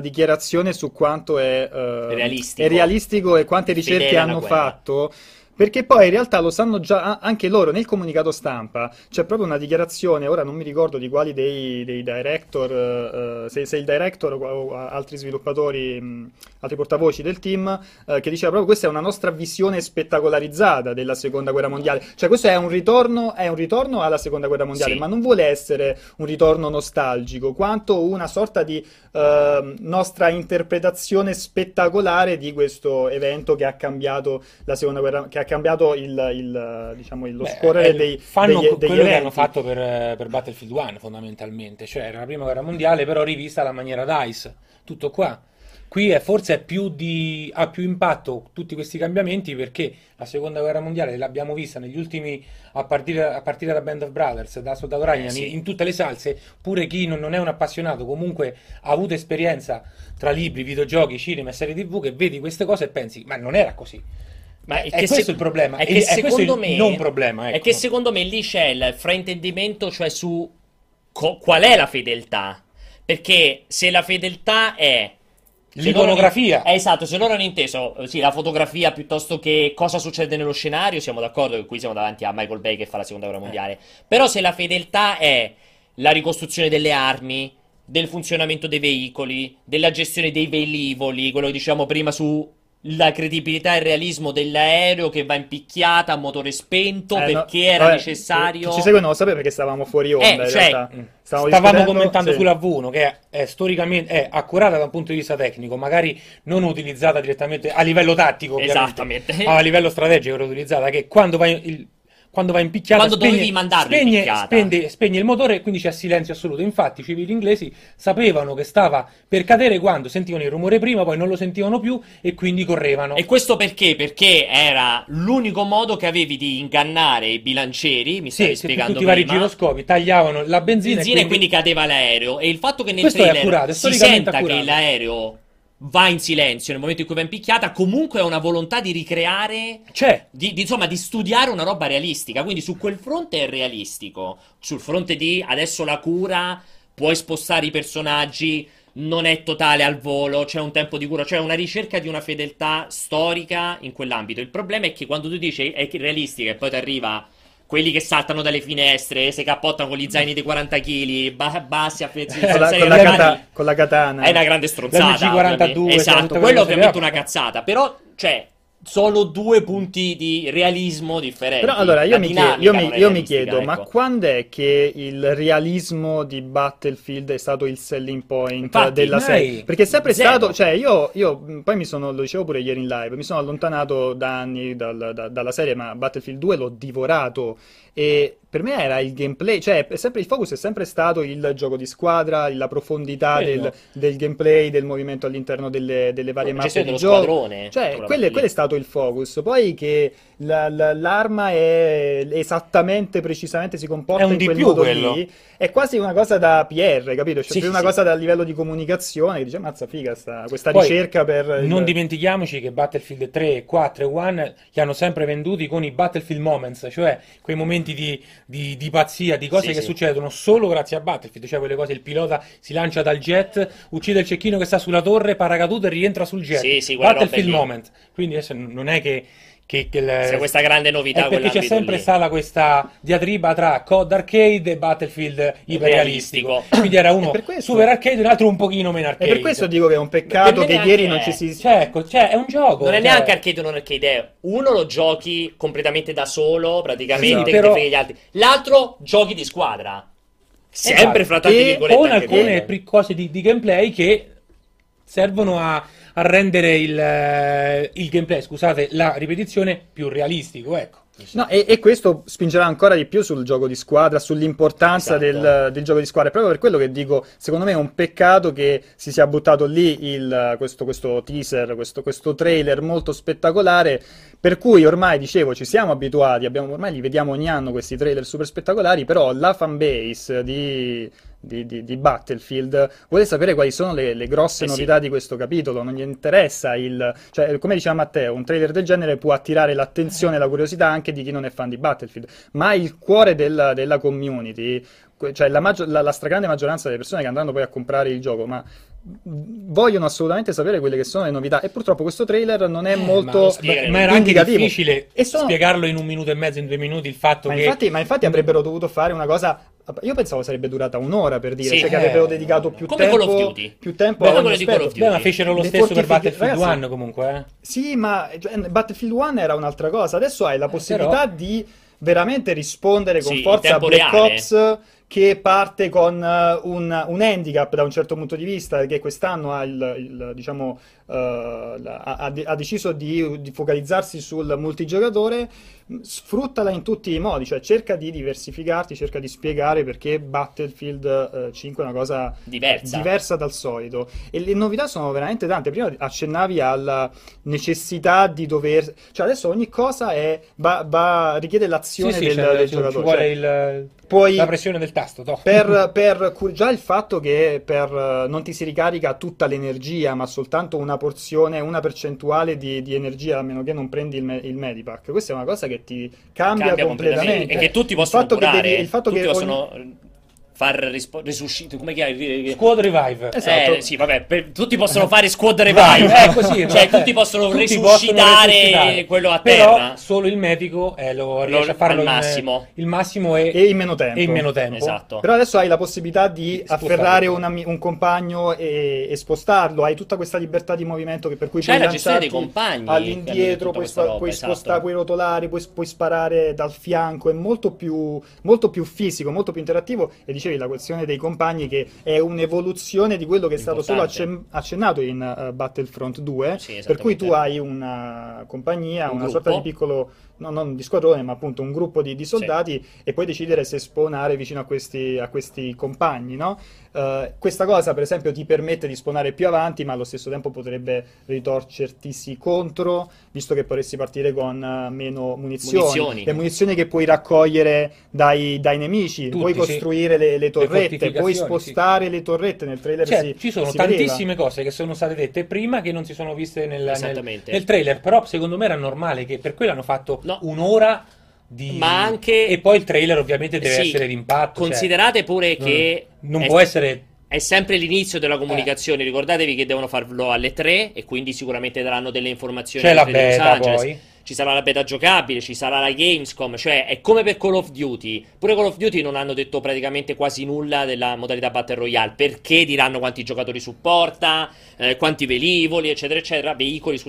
dichiarazione su quanto è realistico e quante ricerche hanno fatto, perché poi in realtà lo sanno già anche loro. Nel comunicato stampa c'è proprio una dichiarazione, ora non mi ricordo di quali dei director, se il director o altri sviluppatori, altri portavoci del team, che diceva proprio questa è una nostra visione spettacolarizzata della seconda guerra mondiale. Cioè questo è un ritorno alla seconda guerra mondiale, sì, ma non vuole essere un ritorno nostalgico, quanto una sorta di nostra interpretazione spettacolare di questo evento che ha cambiato la seconda guerra mondiale, cambiato il diciamo lo scorrere degli quello eventi che hanno fatto per Battlefield 1 fondamentalmente, cioè era la prima guerra mondiale però rivista alla maniera DICE, tutto qua. Qui è forse ha più impatto tutti questi cambiamenti, perché la seconda guerra mondiale l'abbiamo vista negli ultimi, a partire da Band of Brothers, da Soldato Ryan, sì, in tutte le salse. Pure chi non è un appassionato comunque ha avuto esperienza tra libri, videogiochi, cinema e serie TV, che vedi queste cose e pensi ma non era così. Ma è questo il problema, è che secondo me non problema, ecco. È che secondo me lì c'è il fraintendimento, cioè su qual è la fedeltà, perché se la fedeltà è l'iconografia, esatto, se loro hanno inteso sì, la fotografia piuttosto che cosa succede nello scenario, siamo d'accordo che qui siamo davanti a Michael Bay che fa la seconda guerra mondiale, però se la fedeltà è la ricostruzione delle armi, del funzionamento dei veicoli, della gestione dei velivoli, quello che dicevamo prima su la credibilità e il realismo dell'aereo che va in picchiata a motore spento, perché no, era necessario. Ci seguono, lo sapeva perché stavamo fuori onda, in realtà. Stavamo commentando sulla V1, che è storicamente accurata da un punto di vista tecnico, magari non utilizzata direttamente a livello tattico, esattamente, ma a livello strategico era utilizzata, che quando vai in picchiata, quando dovevi mandarlo in picchiata, spegne il motore e quindi c'è silenzio assoluto. Infatti i civili inglesi sapevano che stava per cadere quando sentivano il rumore prima, poi non lo sentivano più e quindi correvano. E questo perché? Perché era l'unico modo che avevi di ingannare i bilancieri, mi stavi spiegando tutti prima. I vari giroscopi tagliavano la benzina e quindi cadeva l'aereo. E il fatto che nel trailer si senta che l'aereo va in silenzio nel momento in cui va in picchiata, comunque è una volontà di ricreare, insomma di studiare una roba realistica, quindi su quel fronte è realistico. Sul fronte di adesso la cura, puoi spostare i personaggi, non è totale al volo, c'è un tempo di cura, c'è una ricerca di una fedeltà storica in quell'ambito. Il problema è che quando tu dici è realistica e poi ti arriva quelli che saltano dalle finestre, si cappottano con gli zaini di 40 kg, bassi a pezzi, con la katana. È una grande stronzata. MG42, esatto, quello è ovviamente una cazzata, però cioè solo due punti di realismo differenti. Però allora io mi chiedo, ecco, ma quando è che il realismo di Battlefield è stato il selling point della serie? Perché è sempre stato, cioè io poi mi sono, lo dicevo pure ieri in live, mi sono allontanato da anni dalla serie, ma Battlefield 2 l'ho divorato e per me era il gameplay, cioè il focus è sempre stato il gioco di squadra, la profondità del gameplay, del movimento all'interno delle varie mappe di gioco, squadrone, cioè quello è stato il focus. Poi che l'arma è esattamente, precisamente si comporta in quel modo lì, è quasi una cosa da PR, capito? Cioè una cosa da livello di comunicazione che dice mazza figa questa poi, ricerca per... Non dimentichiamoci che Battlefield 3, 4 e 1 li hanno sempre venduti con i Battlefield Moments, cioè quei momenti di pazzia, di cose succedono solo grazie a Battlefield, cioè quelle cose, il pilota si lancia dal jet, uccide il cecchino che sta sulla torre, paracaduto e rientra sul jet, Battlefield Moment, quindi adesso non è che questa grande novità, perché c'è sempre stata questa diatriba tra COD arcade e Battlefield iperrealistico, quindi era uno super arcade e l'altro un pochino meno arcade, e per questo dico che è un peccato che ieri non ci si è un gioco, non è neanche arcade o non arcade, è uno lo giochi completamente da solo praticamente, che frega gli altri, l'altro giochi di squadra sempre fra tante virgolette, con alcune cose di gameplay che servono a rendere il gameplay, scusate la ripetizione, più realistico, ecco. No, e questo spingerà ancora di più sul gioco di squadra, sull'importanza del gioco di squadra. È proprio per quello che dico, secondo me è un peccato che si sia buttato lì questo teaser, questo trailer molto spettacolare, per cui ormai, dicevo, ci siamo abituati, ormai li vediamo ogni anno questi trailer super spettacolari, però la fanbase di Battlefield vuole sapere quali sono le grosse novità di questo capitolo, non gli interessa cioè, come diceva Matteo, un trailer del genere può attirare l'attenzione e la curiosità anche di chi non è fan di Battlefield, ma il cuore della community, cioè la stragrande maggioranza delle persone che andranno poi a comprare il gioco, ma vogliono assolutamente sapere quelle che sono le novità, e purtroppo questo trailer non è molto indicativo. Ma era anche difficile spiegarlo in un minuto e mezzo, in 2 minuti, il fatto che... Infatti avrebbero dovuto fare una cosa... Io pensavo sarebbe durata un'ora, per dire, cioè che avrebbero dedicato più tempo, Call of Duty. Più tempo a ogni aspetto. Ma fecero lo stesso per Battlefield 1 comunque. Sì, ma Battlefield 1 era un'altra cosa, adesso hai la possibilità di veramente rispondere con forza a Black Ops, che parte con un handicap da un certo punto di vista, che quest'anno ha diciamo ha deciso di focalizzarsi sul multigiocatore, sfruttala in tutti i modi, cioè cerca di diversificarti, cerca di spiegare perché Battlefield 5 è una cosa diversa dal solito. E le novità sono veramente tante. Prima accennavi alla necessità di dover, cioè adesso ogni cosa è richiede l'azione del giocatore, ci vuole la pressione del tasto, no? Già il fatto che non ti si ricarica tutta l'energia, ma soltanto una porzione, una percentuale di energia, a meno che non prendi il Medipack. Questa è una cosa che ti cambia completamente. E che tutti possono squad revive. Esatto. Sì, vabbè, tutti possono fare squad revive. Così, cioè, tutti possono resuscitare quello a terra. Però solo il medico riesce a farlo al massimo. Il massimo è in meno tempo. Esatto. Però adesso hai la possibilità di afferrare un compagno e spostarlo. Hai tutta questa libertà di movimento per cui c'è la gestione dei compagni all'indietro, puoi spostare, puoi rotolare, puoi sparare dal fianco. È molto più fisico, molto più interattivo. E la questione dei compagni, che è un'evoluzione di quello che è stato solo accennato in Battlefront 2, per cui tu hai una compagnia, una sorta di piccolo, non di squadrone, ma appunto un gruppo di soldati, e puoi decidere se spawnare vicino a questi compagni, no? Questa cosa per esempio ti permette di spawnare più avanti, ma allo stesso tempo potrebbe ritorcertisi contro, visto che potresti partire con meno munizioni. Le munizioni che puoi raccogliere dai nemici, puoi costruire le torrette, puoi spostare le torrette. Nel trailer ci sono tantissime cose che sono state dette prima che non si sono viste nel trailer, però secondo me era normale, che per quello hanno fatto un'ora e poi il trailer ovviamente deve essere d'impatto. Considerate pure che non può essere. È sempre l'inizio della comunicazione. Ricordatevi che devono farlo alle 3, e quindi sicuramente daranno delle informazioni. C'è la beta, poi ci sarà la beta giocabile, ci sarà la Gamescom, cioè è come per Call of Duty. Pure Call of Duty non hanno detto praticamente quasi nulla della modalità Battle Royale, perché diranno quanti giocatori supporta, quanti velivoli, veicoli,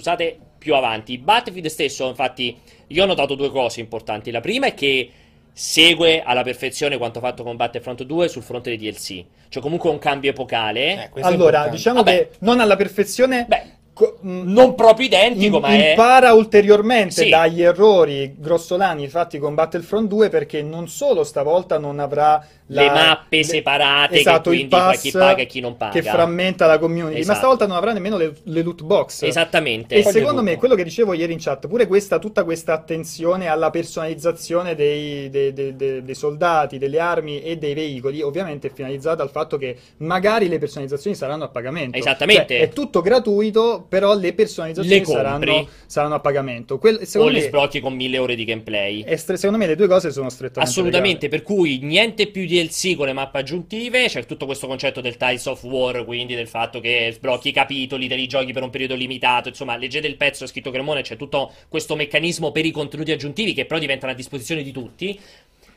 più avanti. Battlefield stesso, infatti, io ho notato due cose importanti. La prima è che segue alla perfezione quanto fatto con Battlefront 2 sul fronte dei DLC. Cioè comunque un cambio epocale. Allora, diciamo che non alla perfezione... non proprio identico, ma impara ulteriormente dagli errori grossolani fatti con Battlefront 2, perché non solo stavolta non avrà le mappe separate, che quindi chi paga e chi non paga, che frammenta la community, ma stavolta non avrà nemmeno le loot box. Esattamente. E secondo me, quello che dicevo ieri in chat, pure tutta questa attenzione alla personalizzazione dei soldati, delle armi e dei veicoli, ovviamente è finalizzata al fatto che magari le personalizzazioni saranno a pagamento. Esattamente. Cioè, è tutto gratuito, però le personalizzazioni saranno a pagamento. O le sblocchi con 1000 ore di gameplay. Secondo me le due cose sono strettamente assolutamente legate. Per cui niente più DLC con le mappe aggiuntive. C'è tutto questo concetto del Tides of War, quindi del fatto che sblocchi i capitoli, te li giochi per un periodo limitato. Insomma, leggete il pezzo scritto Cremone, c'è tutto questo meccanismo per i contenuti aggiuntivi, che però diventano a disposizione di tutti,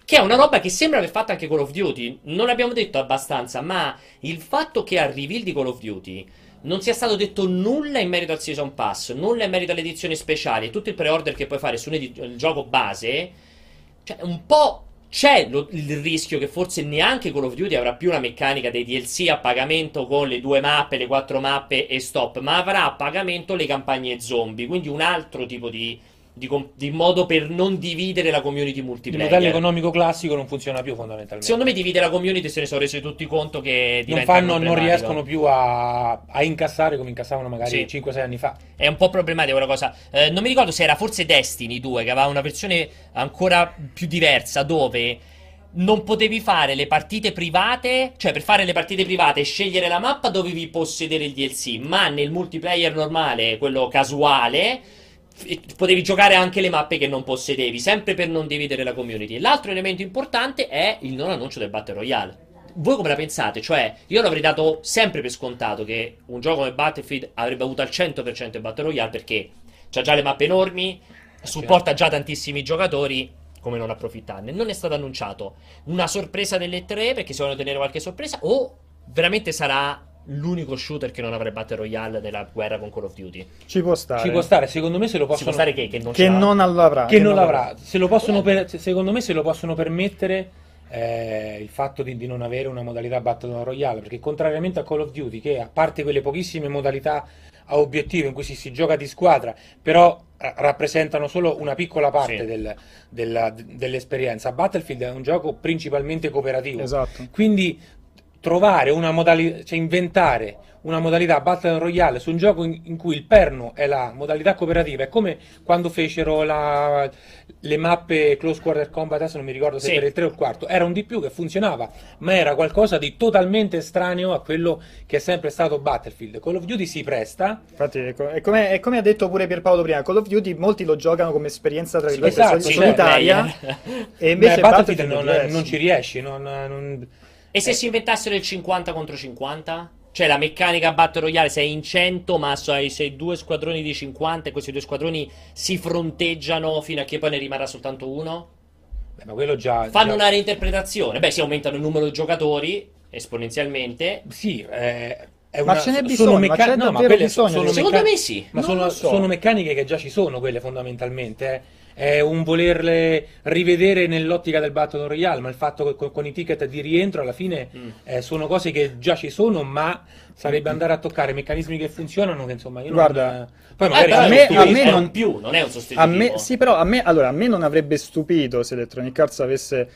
che è una roba che sembra aver fatto anche Call of Duty. Non l'abbiamo detto abbastanza, ma il fatto che al reveal di Call of Duty non sia stato detto nulla in merito al Season Pass, nulla in merito all'edizione speciale, tutto il pre-order che puoi fare su un gioco base, cioè un po' c'è il rischio che forse neanche Call of Duty avrà più una meccanica dei DLC a pagamento con le 2 mappe, le 4 mappe e stop, ma avrà a pagamento le campagne zombie, quindi un altro tipo di modo per non dividere la community multiplayer. Il modello economico classico non funziona più, fondamentalmente. Secondo me divide la community, se ne sono resi tutti conto che non riescono più a incassare come incassavano magari 5-6 anni fa. È un po' problematica quella cosa. Non mi ricordo se era forse Destiny 2 che aveva una versione ancora più diversa, dove non potevi fare le partite private, cioè per fare le partite private e scegliere la mappa dovevi possedere il DLC, ma nel multiplayer normale, quello casuale, potevi giocare anche le mappe che non possedevi, sempre per non dividere la community. L'altro elemento importante è il non annuncio del Battle Royale. Voi come la pensate? Cioè, io l'avrei dato sempre per scontato che un gioco come Battlefield avrebbe avuto al 100% il Battle Royale, perché c'ha già le mappe enormi, supporta già tantissimi giocatori, come non approfittarne? Non è stato annunciato. Una sorpresa delle 3, perché si vogliono tenere qualche sorpresa, o veramente sarà l'unico shooter che non avrà Battle Royale della guerra con Call of Duty? Ci può stare. Secondo me se lo possono... che non l'avrà. Se lo possono, secondo me se lo possono permettere, il fatto di non avere una modalità Battle Royale, perché contrariamente a Call of Duty, che a parte quelle pochissime modalità a obiettivo in cui si gioca di squadra, però rappresentano solo una piccola parte dell'esperienza, Battlefield è un gioco principalmente cooperativo, quindi trovare una modalità, cioè inventare una modalità Battle Royale su un gioco in cui il perno è la modalità cooperativa, è come quando fecero le mappe Close Quarter Combat, adesso non mi ricordo se per il 3 o il 4, era un di più che funzionava, ma era qualcosa di totalmente estraneo a quello che è sempre stato Battlefield. Call of Duty si presta, infatti è come ha detto pure Pierpaolo prima, Call of Duty molti lo giocano come esperienza tra virgolette solitaria, e invece Battlefield non ci riesci, non... E se si inventassero il 50 contro 50? Cioè la meccanica Battle Royale, sei in 100 ma sei due squadroni di 50 e questi due squadroni si fronteggiano fino a che poi ne rimarrà soltanto uno? Beh, ma quello già... Fanno una reinterpretazione, beh, si aumentano il numero di giocatori esponenzialmente. Sì, ma ce n'è bisogno, ma secondo me sì. Ma sono meccaniche che già ci sono quelle fondamentalmente, È un volerle rivedere nell'ottica del Battle Royale, ma il fatto che con i ticket di rientro alla fine sono cose che già ci sono, ma sarebbe andare a toccare meccanismi che funzionano, che insomma io poi magari a me non più, non è un sostitutivo. A me non avrebbe stupito se Electronic Arts avesse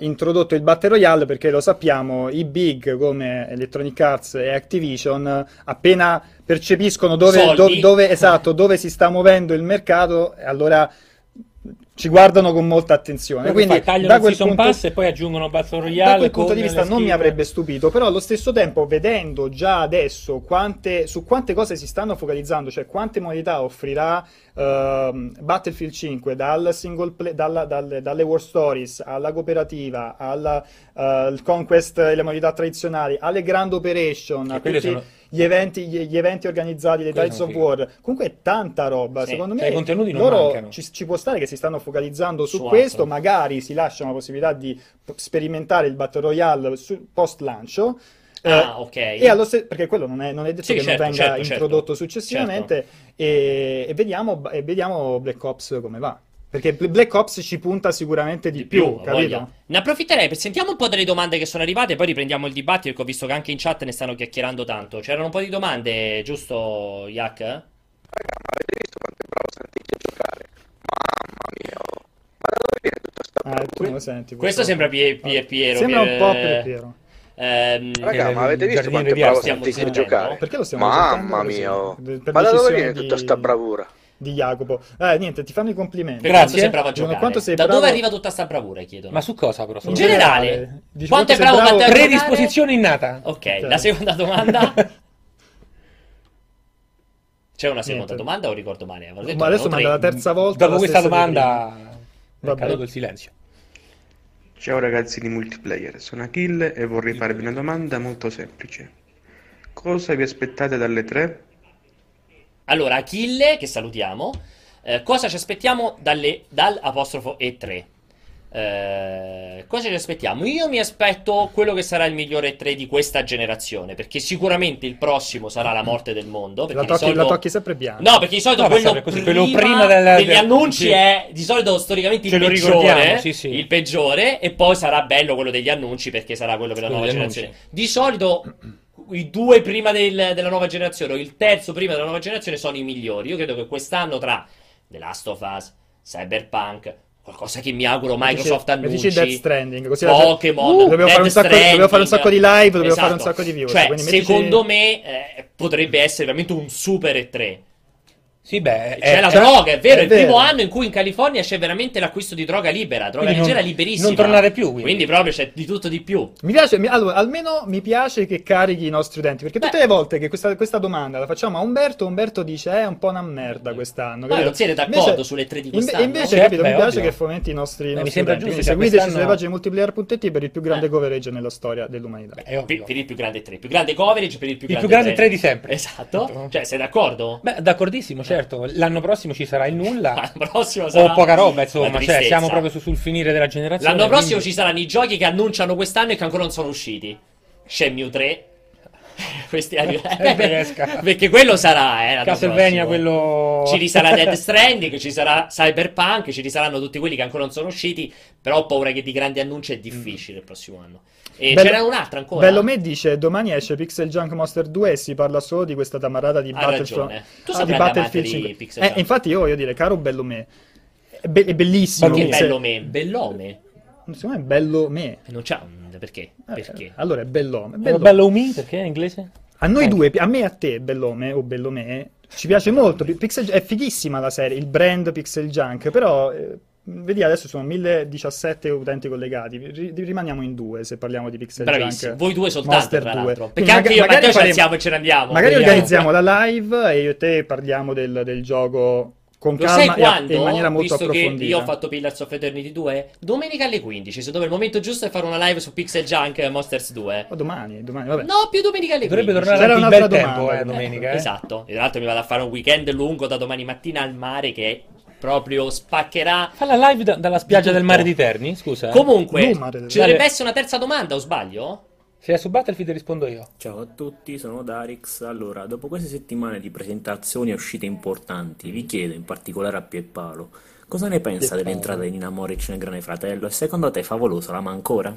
introdotto il Battle Royale, perché lo sappiamo, i big come Electronic Arts e Activision appena percepiscono dove si sta muovendo il mercato, allora ci guardano con molta attenzione, quindi da quel season punto, pass e poi aggiungono Battle Royale. Da quel punto di vista non mi avrebbe stupito, però allo stesso tempo vedendo già adesso su quante cose si stanno focalizzando, cioè quante modalità offrirà Battlefield 5, dal single play, dalle war stories alla cooperativa, alla conquest e le modalità tradizionali, alle grand operation, a tutti gli eventi organizzati, le Days of War, comunque è tanta roba, secondo me i contenuti non mancano. Ci può stare che si stanno focalizzando su questo altro. Magari si lascia una possibilità di sperimentare il Battle Royale post lancio, e allo perché quello non è detto che non venga introdotto successivamente, e vediamo Black Ops come va, perché Black Ops ci punta sicuramente di più, capito? Ne approfitterei, sentiamo un po' delle domande che sono arrivate e poi riprendiamo il dibattito, perché ho visto che anche in chat ne stanno chiacchierando tanto. C'erano un po' di domande, giusto, Jack? Raga, ma avete visto quanto è bravo Santicchio a giocare? Mamma mia, ma da dove viene tutta sta brava? Tu lo senti, questo sembra Piero. Sembra un po' Piero. Raga, ma avete visto quanto è bravo Santicchio a giocare? Perché lo stiamo sentendo? Mamma mia, ma da dove viene tutta sta bravura? Di Jacopo, niente, ti fanno i complimenti. Grazie. Sei bravo a giocare. Quanto sei bravo... Da dove arriva tutta sta bravura? Chiedono. Ma su cosa, però? In generale, quanto è bravo Matteo? Predisposizione innata. Ok, la seconda domanda. C'è una seconda domanda o ricordo male? Ma adesso manda la terza volta. Dopo questa domanda, è caduto il silenzio. Ciao ragazzi di Multiplayer, sono Achille e vorrei farvi una domanda molto semplice. Cosa vi aspettate dalle tre? Allora, Achille, che salutiamo, cosa ci aspettiamo dall'apostrofo E3? Cosa ci aspettiamo? Io mi aspetto quello che sarà il migliore E3 di questa generazione, perché sicuramente il prossimo sarà la morte del mondo. La tocchi sempre bianca. No, perché di solito quello prima degli annunci è di solito storicamente il peggiore, il peggiore, e poi sarà bello quello degli annunci, perché sarà quello per la nuova generazione. Di solito... I due prima della nuova generazione o il terzo prima della nuova generazione sono i migliori. Io credo che quest'anno tra The Last of Us, Cyberpunk, qualcosa che mi auguro Microsoft annunci, Death Stranding, così Pokémon, dovevo fare un sacco di live, dovevo fare un sacco di views, cioè, secondo me potrebbe essere veramente un super E3. Sì, beh, c'è la droga, è vero, è il primo anno in cui in California c'è veramente l'acquisto di droga libera, liberissima. Non tornare più, quindi proprio c'è di tutto di più. Mi piace, allora, almeno mi piace che carichi i nostri utenti, perché tutte le volte che questa domanda la facciamo a Umberto dice è un po' una merda quest'anno. Ma non siete d'accordo sulle tre di quest'anno? Invece, capito, mi piace che fomenti i nostri utenti, quindi seguiteci sulle pagine Multiplayer.it per il più grande coverage nella storia dell'umanità. Per il più grande 3, più grande coverage per il più grande 3. Il più grande 3 di sempre. Esatto, cioè sei d'accordo? Beh, d'accordissimo, certo, l'anno prossimo ci sarà il nulla. L'anno prossimo sarà poca roba, insomma, cioè, siamo proprio sul finire della generazione. L'anno prossimo ci saranno i giochi che annunciano quest'anno e che ancora non sono usciti. Shenmue 3 questi perché quello sarà Castlevania, quello ci risarà Death Stranding, ci sarà Cyberpunk, ci risaranno tutti quelli che ancora non sono usciti, però ho paura che di grandi annunci è difficile il prossimo anno. E bello, c'era un'altra ancora. Bello me dice domani esce Pixel Junk Monster 2 e si parla solo di questa tamarrata di Battlefront. Tu sei di Battlefield 5. Infatti io voglio dire, caro bello me, è bellissimo. Perché bello me? Bellome? Secondo me è bello me. Non c'ha un perché? Allora è bellome. Bellome perché in inglese? A noi due, a me e a te, bellome o bellome, ci piace molto. Pixel, è fighissima la serie, il brand Pixel Junk, però... vedi, adesso sono 1017 utenti collegati. Rimaniamo in due se parliamo di Pixel Junk. Voi due soltanto, tra l'altro. Perché anche io e Matteo ci alziamo e ce ne andiamo. Magari organizziamo la live e io e te parliamo del gioco con calma e in maniera molto approfondita. Visto che io ho fatto Pillars of Eternity 2 domenica alle 15, secondo me il momento giusto è fare una live su Pixel Junk e Monsters 2. O domani, vabbè. No, più domenica alle 15. Dovrebbe tornare a un bel tempo, domenica. Esatto. E tra l'altro mi vado a fare un weekend lungo da domani mattina al mare che... proprio spaccherà. Fa la live dalla spiaggia del mare di Terni, scusa. Comunque, ci dovrebbe essere una terza domanda, o sbaglio? Se è su Battlefield rispondo io. Ciao a tutti, sono Darix. Allora, dopo queste settimane di presentazioni e uscite importanti, vi chiedo in particolare a Pierpaolo, cosa ne pensa dell'entrata di Nina Moric nel Grande Fratello? E secondo te Favoloso la ama ancora?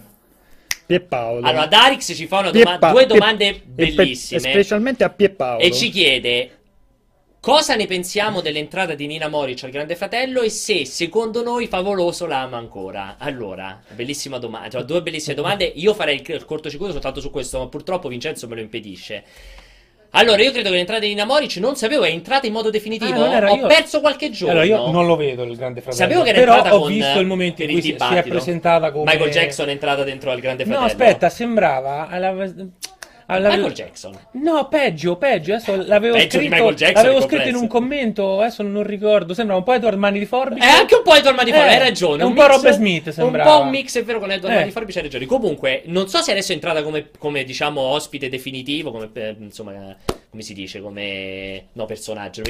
Pierpaolo. Allora, Darix ci fa due domande bellissime. Specialmente a Pierpaolo. E ci chiede... cosa ne pensiamo dell'entrata di Nina Moric al Grande Fratello e se, secondo noi, Favoloso la ama ancora? Allora, bellissima domanda, cioè, due bellissime domande. Io farei il cortocircuito soltanto su questo, ma purtroppo Vincenzo me lo impedisce. Allora, io credo che l'entrata di Nina Moric, non sapevo, è entrata in modo definitivo. Ho perso qualche giorno. Allora, io non lo vedo il Grande Fratello. Sapevo che era entrata, però ho visto il momento in cui si è presentata come... Michael Jackson è entrata dentro al Grande Fratello. No, aspetta, sembrava... Michael Jackson. No, peggio. Adesso l'avevo scritto in un commento, adesso non ricordo. Sembrava un po' Edward Mani di Forbice. È anche un po' Edward Mani di Forbice, hai ragione. Un po' Robert Smith sembrava. Un po' un mix, è vero, con Edward Mani di Forbice, hai ragione. Comunque, non so se adesso è entrata come diciamo, ospite definitivo, personaggio,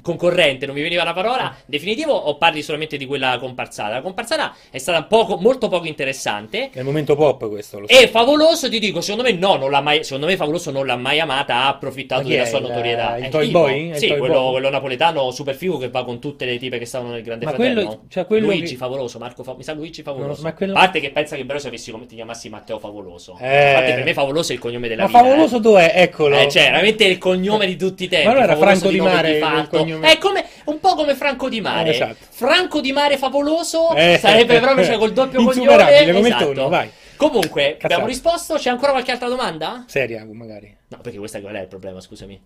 concorrente, non mi veniva la parola, definitivo, o parli solamente di quella comparsata? La comparsata è stata molto poco interessante. È il momento pop questo, lo so. E Favoloso, ti dico, secondo me Favoloso non l'ha mai amata, ha approfittato della sua notorietà. Il Toy Boy? Sì, quello napoletano super figo che va con tutte le tipe che stavano nel Grande Fratello. Luigi Favoloso, mi sa Luigi Favoloso. A parte che pensa che però se avessi come ti chiamassi Matteo Favoloso. Infatti per me Favoloso è il cognome della vita. Ma Favoloso dov'è? Eccolo. Cioè, veramente è il cognome di tutti i tempi. Ma non era Favoloso Franco di Mare? Cognome... un po' come Franco di Mare. Esatto. Franco di Mare Favoloso sarebbe proprio col doppio cognome. Esatto. Vai. Comunque, cazzate. Abbiamo risposto. C'è ancora qualche altra domanda? Seria, magari. No, perché questa qual è il problema, scusami.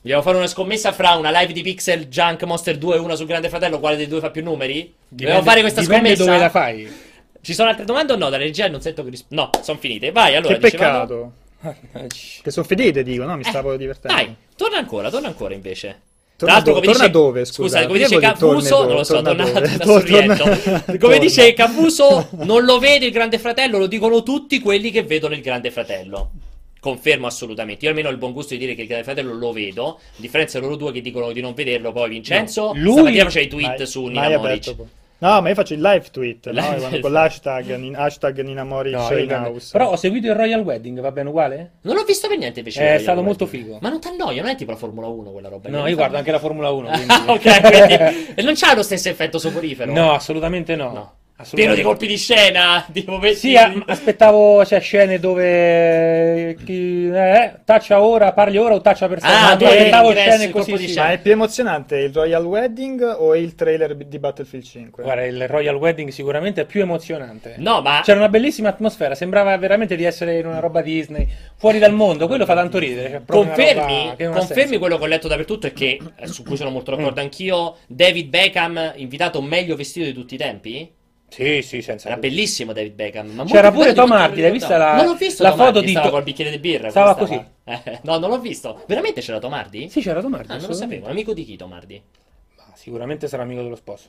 Dobbiamo fare una scommessa fra una live di Pixel Junk Monster 2 e una sul Grande Fratello. Quale dei due fa più numeri? Dobbiamo fare questa scommessa. Dove la fai? Ci sono altre domande o no? Dalla regia non sento che no, sono finite. Vai, allora. Che peccato. Che sono finite, dico, no? Mi stavo divertendo. Dai, torna ancora invece. Torna dove, scusa? Come dice Cafuso, non lo so, torna. Come dice Cafuso, non lo vede il Grande Fratello, lo dicono tutti quelli che vedono il Grande Fratello. Confermo assolutamente. Io almeno ho il buon gusto di dire che il Grande Fratello lo vedo, a differenza loro due che dicono di non vederlo. Poi Vincenzo, stamattina faceva i tweet su Nina Moric. No, ma io faccio il live tweet, con l'hashtag Nina Moric House. Però ho seguito il Royal Wedding, va bene uguale? Non l'ho visto per niente invece. È stato molto figo. Ma non ti annoia, non è tipo la Formula 1 quella roba? No, io guardo anche la Formula 1. Quindi non c'ha lo stesso effetto soporifero? No, assolutamente no. Pieno di colpi di scena, sì, aspettavo scene dove taccia ora, parli ora o taccia per sempre. Aspettavo scene così. Ma è più emozionante il Royal Wedding o il trailer di Battlefield 5? Guarda, il Royal Wedding sicuramente è più emozionante. No, ma c'era una bellissima atmosfera, sembrava veramente di essere in una roba Disney, fuori dal mondo, quello fa tanto ridere. Confermi quello che ho letto dappertutto e che su cui sono molto d'accordo anch'io. David Beckham invitato meglio vestito di tutti i tempi? Sì, senza dubbio. Era bellissimo David Beckham. Ma c'era pure Tom Hardy, l'hai vista la foto di Tom? Col bicchiere di birra. Stava così. No, non l'ho visto. Veramente c'era Tom Hardy? Sì, c'era Tom Hardy. Non lo sapevo. Amico di chi Tom Hardy? Sicuramente sarà amico dello sposo.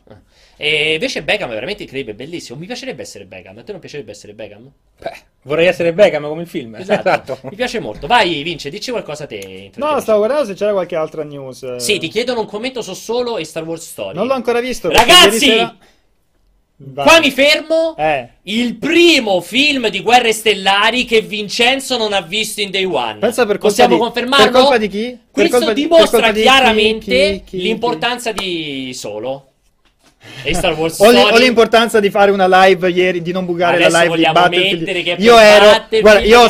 E invece Beckham è veramente incredibile, bellissimo. Mi piacerebbe essere Beckham. A te non piacerebbe essere Beckham? Beh, vorrei essere Beckham come il film. Esatto. Mi piace molto. Vai, Vince, dici qualcosa a te. No, stavo guardando se c'era qualche altra news. Sì, ti chiedono un commento su Solo e Star Wars Story. Non l'ho ancora visto. Ragazzi! Vai. Qua mi fermo. Il primo film di Guerre Stellari che Vincenzo non ha visto in Day One. Possiamo confermarlo? Per colpa di chi? Questo dimostra chiaramente l'importanza di Solo e Star Wars. Ho l'importanza di fare una live ieri, di non bucare la live di Battlefield. Io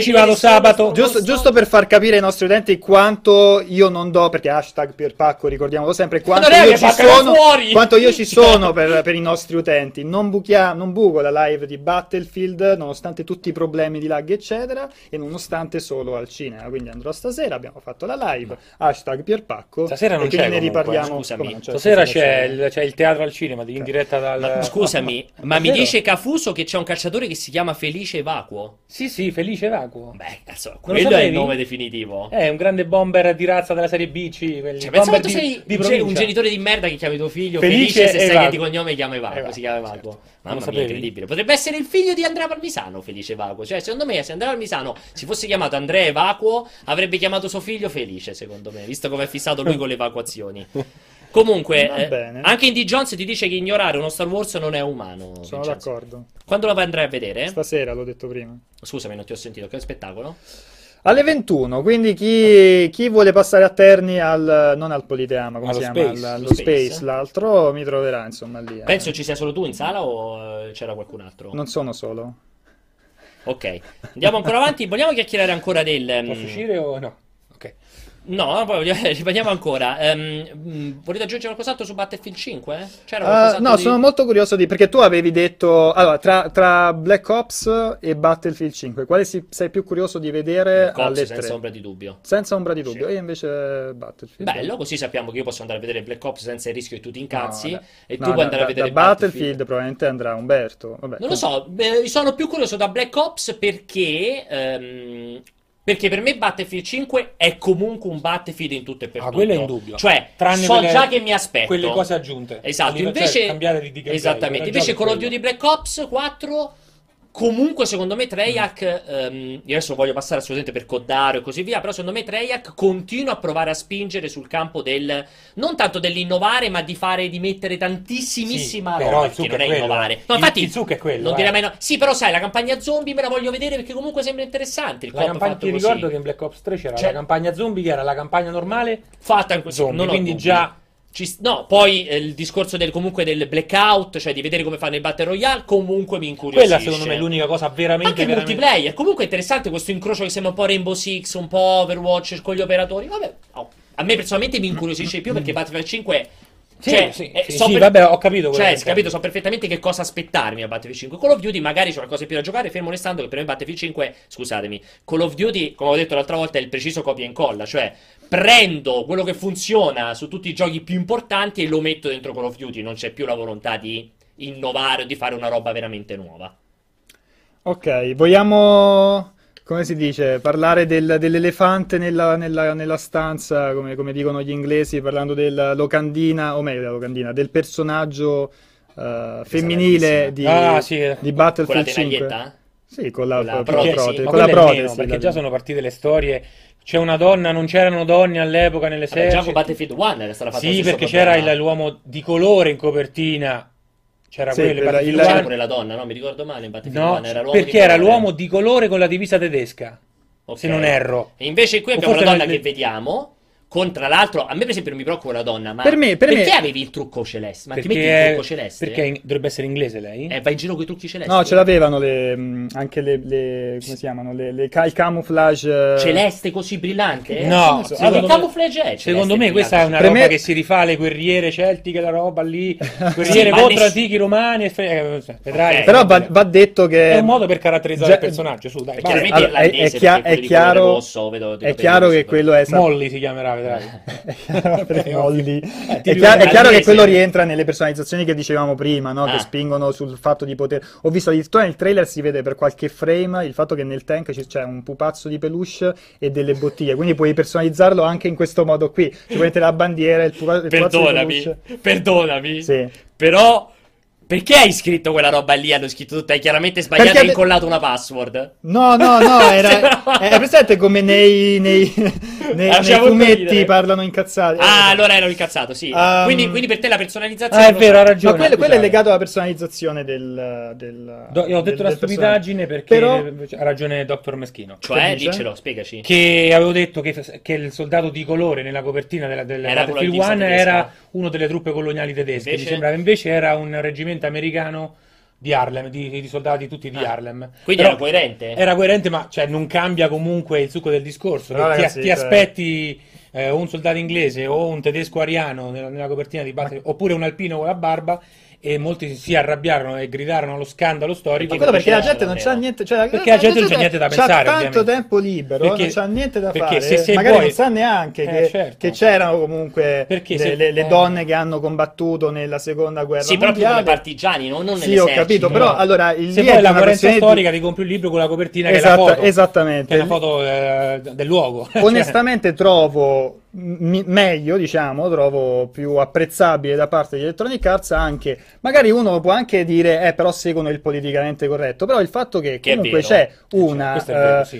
ci vado sabato, giusto per far capire ai nostri utenti quanto io non do, perché hashtag Pierpacco, ricordiamolo sempre, quanto io ci sono per i nostri utenti. Non buco la live di Battlefield nonostante tutti i problemi di lag eccetera, e nonostante Solo al cinema. Quindi andrò stasera, abbiamo fatto la live hashtag Pierpacco. Stasera non c'è, ne riparliamo. Stasera c'è il teatro al cinema in diretta dal... Ma, scusami, ma mi dice Cafuso che c'è un calciatore che si chiama Felice Vacuo? Sì, Felice Vacuo. Beh, cazzo, quello è il nome definitivo. È un grande bomber di razza della serie B, cioè, pensa quanto sei un genitore di merda che chiami tuo figlio Felice se sai che di cognome chiama Vacuo, si chiama Vacuo. Certo. Mamma mia, incredibile. Potrebbe essere il figlio di Andrea Palmisano, Felice Vacuo. Cioè, secondo me, se Andrea Palmisano si fosse chiamato Andrea Vacuo, avrebbe chiamato suo figlio Felice, secondo me, visto come è fissato lui con le evacuazioni. Comunque, anche Indy Jones ti dice che ignorare uno Star Wars non è umano. Sono d'accordo. Quando la andrai a vedere? Stasera, l'ho detto prima. Scusami, non ti ho sentito. Che spettacolo? Alle 21, quindi chi vuole passare a Terni non al Politeama, come si chiama? Allo Space, l'altro mi troverà, insomma, lì. Penso ci sia solo tu in sala o c'era qualcun altro? Non sono solo. Ok, andiamo ancora avanti. Vogliamo chiacchierare ancora del... Posso uscire o no? Ok. No, poi ripetiamo ancora. Volete aggiungere qualcos'altro su Battlefield 5? Sono molto curioso perché tu avevi detto, allora, tra Black Ops e Battlefield 5, quale sei più curioso di vedere? Black Ops, senza ombra di dubbio. Senza ombra di dubbio. Sì. Io invece Battlefield. Bello, così sappiamo che io posso andare a vedere Black Ops senza il rischio che tu ti incazzi, puoi andare a vedere Battlefield. Probabilmente andrà Umberto. Vabbè. Non lo so, sono più curioso da Black Ops perché... Perché per me Battlefield 5 è comunque un Battlefield in tutto e per tutto. Quello è indubbio. Cioè, so già che mi aspetto quelle cose aggiunte. Esatto. Invece cambiare di gameplay. Esattamente. Invece Call of Duty Black Ops 4 comunque, secondo me, Treyarch io adesso voglio passare assolutamente per Coddaro e così via, però secondo me Treyarch continua a provare a spingere sul campo del, non tanto dell'innovare, ma di mettere tantissimissima roba, che non è innovare. No, infatti il succo è quello. Non direi mai no. Sì, però sai, la campagna zombie me la voglio vedere perché comunque sembra interessante il fatto così. Ti ricordo che in Black Ops 3 c'era la campagna zombie, che era la campagna normale fatta in questo modo. Quindi già il discorso del blackout, cioè di vedere come fanno i Battle Royale, comunque mi incuriosisce. Quella secondo me è l'unica cosa veramente... Anche il multiplayer, comunque è interessante questo incrocio che sembra un po' Rainbow Six, un po' Overwatch con gli operatori. Vabbè, a me personalmente mi incuriosisce di più perché Battlefield 5... ho capito. Sono perfettamente che cosa aspettarmi a Battlefield 5. Call of Duty magari c'è qualcosa più da giocare, fermo restando che per me Battlefield 5, scusatemi, Call of Duty, come ho detto l'altra volta, è il preciso copia e incolla, cioè prendo quello che funziona su tutti i giochi più importanti e lo metto dentro Call of Duty, non c'è più la volontà di innovare o di fare una roba veramente nuova. Ok, vogliamo... Come si dice? Parlare dell'elefante nella stanza, come dicono gli inglesi, parlando della locandina, o meglio della locandina, del personaggio femminile di Battlefield 5. Sì, con la protesi. Perché già sono partite le storie... C'è una donna, non c'erano donne all'epoca nelle serie. Già con Battlefield 1 era stata fatta. Sì, perché c'era l'uomo di colore in copertina. C'era c'era pure la donna, no? Mi ricordo male. In Battlefield 1 era l'uomo di colore. Perché era l'uomo di colore con la divisa tedesca. Okay. Se non erro. E invece qui abbiamo una donna che vediamo. Tra l'altro, a me per esempio non mi preoccupa la donna, ma perché avevi il trucco celeste? Ma ti metti il trucco celeste? Perché dovrebbe essere inglese lei? Va in giro con i trucchi celesti. No, ce l'avevano come si chiamano? Il camouflage... Celeste così brillante? No. Che camouflage è? Secondo me questa è una roba che si rifà alle guerriere celtiche, la roba lì, guerriere contro antichi romani, vedrai. Però va detto che... È un modo per caratterizzare il personaggio, su, dai. È chiaro che quello è... Molly si chiamerà. È chiaro che quello rientra nelle personalizzazioni che dicevamo prima, no? Che spingono sul fatto di poter... Ho visto addirittura nel trailer, si vede per qualche frame il fatto che nel tank c'è un pupazzo di peluche e delle bottiglie, quindi puoi personalizzarlo anche in questo modo qui. Ci puoi mettere la bandiera, il pupazzo di peluche. Perdonami, però... Perché hai scritto quella roba lì? Hanno scritto tutto, hai chiaramente sbagliato e incollato una password. No, no, no, era... è presente come nei fumetti parlano incazzati. Ah, allora ero incazzato, sì. Quindi per te la personalizzazione... Ah, è vero, ha ragione. Ma quello è legato alla personalizzazione io ho detto una stupidaggine perché ha ragione Dottor Meschino. Cioè, diccelo, spiegaci. Che avevo detto che il soldato di colore nella copertina della Battlefield 1 era uno delle truppe coloniali tedesche. Mi sembrava invece era un reggimento americano di Harlem, di soldati tutti di Harlem. Quindi però era coerente? Era coerente, ma cioè, non cambia comunque il succo del discorso. Però, ragazzi, ti aspetti un soldato inglese o un tedesco ariano nella copertina di Battle, oppure un alpino con la barba, e molti si arrabbiarono e gridarono allo scandalo storico. Ma quello perché la gente non c'ha niente, cioè, perché la gente non c'ha niente da pensare, tanto ovviamente. Tempo libero, perché non c'ha niente da fare, se magari non sa neanche che c'erano comunque le donne che hanno combattuto nella seconda guerra mondiale, proprio come partigiani, non nell'esercito. Sì, ho capito, però allora se poi la coerenza storica ti compri un libro con la copertina che è la foto, esattamente, che è la foto del luogo. Onestamente trovo meglio, diciamo, trovo più apprezzabile da parte di Electronic Arts, anche magari uno può anche dire però seguono il politicamente corretto, però il fatto che comunque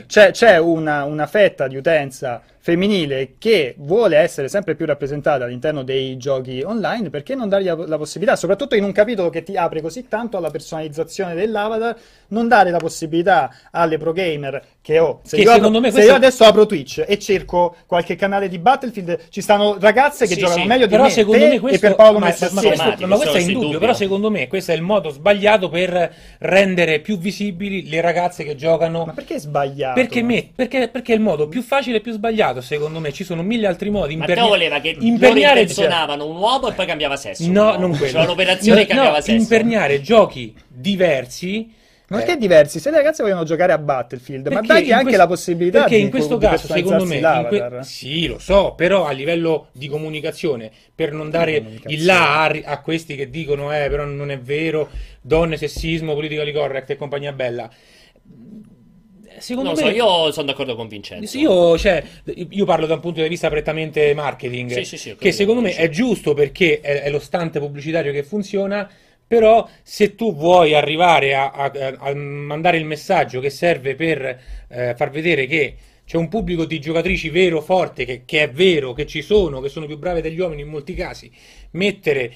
c'è una fetta di utenza femminile che vuole essere sempre più rappresentata all'interno dei giochi online, perché non dargli la possibilità, soprattutto in un capitolo che ti apre così tanto alla personalizzazione dell'avatar, non dare la possibilità alle pro gamer che io adesso apro Twitch e cerco qualche canale di Battlefield, ci stanno ragazze che giocano meglio di me, secondo me questo, e Pierpaolo questo è in dubbio, però secondo me questo è il modo sbagliato per rendere più visibili le ragazze che giocano. Ma perché è sbagliato? Perché è il modo più facile e più sbagliato, secondo me. Ci sono mille altri modi. Matteo voleva che imperniare suonavano un uovo e poi cambiava sesso. No, non quello. Cioè l'operazione cambiava sesso. Imperniare giochi diversi. Ma perché diversi? Se le ragazze vogliono giocare a Battlefield, perché ma dagli anche la possibilità di personalizzarsi. Perché in questo caso, secondo me, sì, lo so, però a livello di comunicazione, per non dare il là a questi che dicono però non è vero, donne, sessismo, politically correct e compagnia bella. Secondo me, io sono d'accordo con Vincenzo. Io parlo da un punto di vista prettamente marketing, che secondo me è giusto, perché è lo stante pubblicitario che funziona. Però se tu vuoi arrivare a mandare il messaggio che serve per far vedere che c'è un pubblico di giocatrici vero, forte, che è vero, che ci sono, che sono più brave degli uomini in molti casi, mettere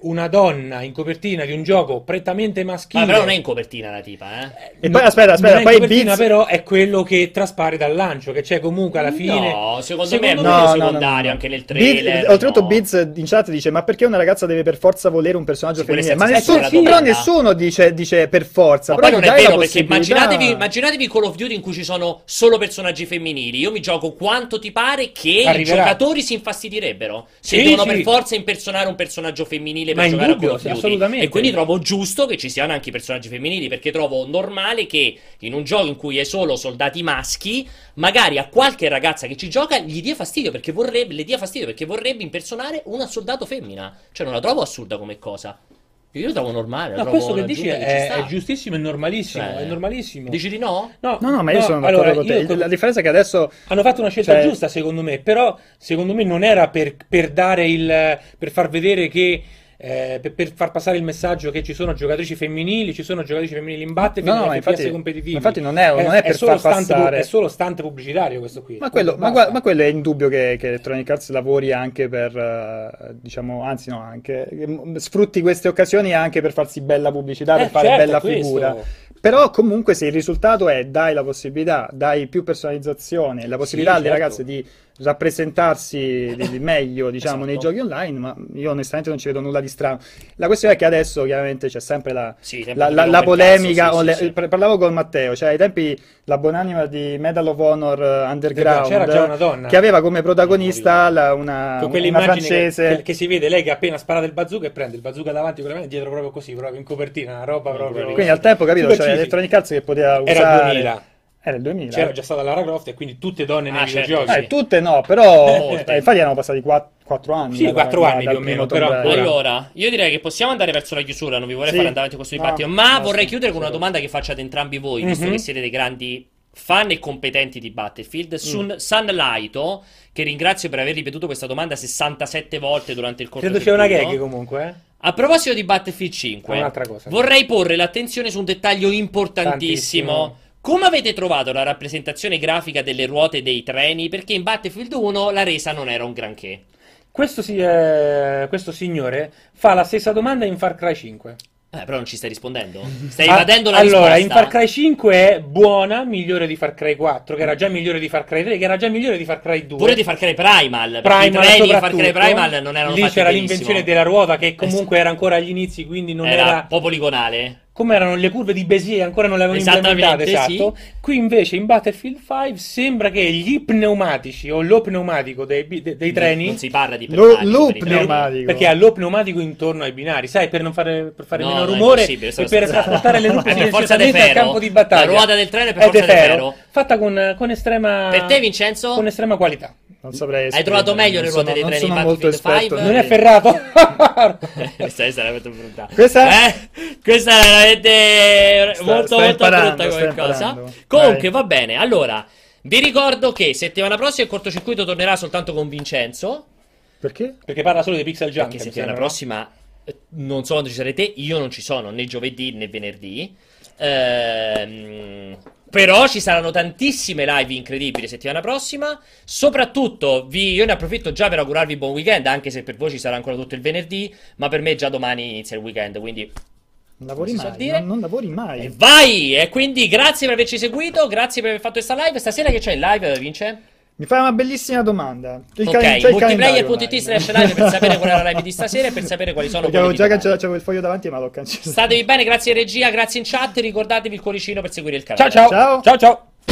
una donna in copertina di un gioco prettamente maschile... Ma però non è in copertina la tipa, E poi, aspetta, poi copertina, però è quello che traspare dal lancio, che c'è comunque alla fine... No, secondo me è molto secondario, anche nel trailer... Oltretutto Biz in chat dice, ma perché una ragazza deve per forza volere un personaggio femminile? Ma nessuno dice per forza, però non è vero, perché immaginatevi Call of Duty in cui ci sono solo personaggi femminili. Io mi gioco quanto ti pare che i giocatori si infastidirebbero se devono per forza impersonare un personaggio femminile per giocare a Call of Duty. Assolutamente. E quindi trovo giusto che ci siano anche i personaggi femminili, perché trovo normale che in un gioco in cui è solo soldati maschi, magari a qualche ragazza che ci gioca le dia fastidio perché vorrebbe impersonare una soldato femmina. Cioè non la trovo assurda come cosa. Io lo trovo normale. No, questo che dici è giustissimo e normalissimo, cioè, è normalissimo. Dici di no? No, ma io sono d'accordo con te. La differenza è che adesso... Hanno fatto una scelta giusta, secondo me, però secondo me non era per far vedere che... per far passare il messaggio che ci sono giocatrici femminili in Battlefield, no, infatti non è per far passare, è solo stante pubblicitario questo qui, ma quello è indubbio che Electronic Arts lavori anche per sfrutti queste occasioni anche per farsi bella pubblicità, per fare bella figura. Però comunque se il risultato è dai più personalizzazione, la possibilità alle ragazze di rappresentarsi meglio, diciamo, nei giochi online, ma io onestamente non ci vedo nulla di strano. La questione è che adesso chiaramente c'è sempre la polemica. Parlavo con Matteo, cioè ai tempi la buonanima di Medal of Honor Underground, c'era già una donna che aveva come protagonista una francese che si vede lei che appena spara del bazooka e prende il bazooka davanti con la mano e dietro, proprio così, proprio in copertina, una roba proprio. Quindi al tempo, capito, cioè Electronic Arts che poteva usare era il 2000. C'era già stata Lara Croft e quindi tutte donne nei videogiochi. Tutte no, però infatti erano passati 4 anni. Sì, 4 anni più o meno. Allora, io direi che possiamo andare verso la chiusura, non vi vorrei fare andare avanti con questo dibattito, ma vorrei chiudere con una domanda che faccio ad entrambi voi, visto che siete dei grandi fan e competenti di Battlefield. San Laito, che ringrazio per aver ripetuto questa domanda 67 volte durante il corso. Credo sia una gag comunque, A proposito di Battlefield 5, cosa, vorrei porre l'attenzione su un dettaglio importantissimo. Tantissimo. Come avete trovato la rappresentazione grafica delle ruote dei treni? Perché in Battlefield 1 la resa non era un granché. Questo signore fa la stessa domanda in Far Cry 5. Però non ci stai rispondendo. Stai evadendo la risposta. Allora, in Far Cry 5 è buona, migliore di Far Cry 4, che era già migliore di Far Cry 3, che era già migliore di Far Cry 2. Pure di Far Cry Primal. Perché i treni in Far Cry Primal non erano fatti benissimo. Lì c'era l'invenzione della ruota che comunque era ancora agli inizi, quindi non era... un po' poligonale. Come erano le curve di Bézier, ancora non le avevano implementate, esatto. Sì. Qui invece in Battlefield 5 sembra che gli pneumatici o lo pneumatico dei treni... Non si parla di pneumatico. Lo pneumatico. Perché ha lo pneumatico intorno ai binari, sai, per non fare, per fare meno rumore e per trasportare le truppe silenziosamente al campo di battaglia. La ruota del treno è per forza di ferro. Fatta con estrema... Per te, Vincenzo? Con estrema qualità. Non saprei. Hai trovato meglio le ruote dei treni in Battlefield 5? Non è ferrato. Questa è veramente molto molto brutta come cosa. Comunque va bene. Allora, vi ricordo che settimana prossima il cortocircuito tornerà soltanto con Vincenzo. Perché? Perché parla solo di Pixel Junk. Perché settimana prossima non so quando ci sarete. Io non ci sono né giovedì né venerdì. Però ci saranno tantissime live incredibili settimana prossima. Soprattutto io ne approfitto già per augurarvi buon weekend, anche se per voi ci sarà ancora tutto il venerdì, ma per me già domani inizia il weekend, quindi non lavori mai. E vai! E quindi grazie per averci seguito, grazie per aver fatto questa live. Stasera che c'è in live, Vince? Mi fai una bellissima domanda. Ok, multiplayer.it/live per sapere qual è la live di stasera e per sapere quali sono. Perché avevo già cancellato il foglio davanti, ma l'ho cancellato. Statevi bene, grazie regia, grazie in chat. Ricordatevi il cuoricino per seguire il canale. Ciao ciao. Ciao ciao.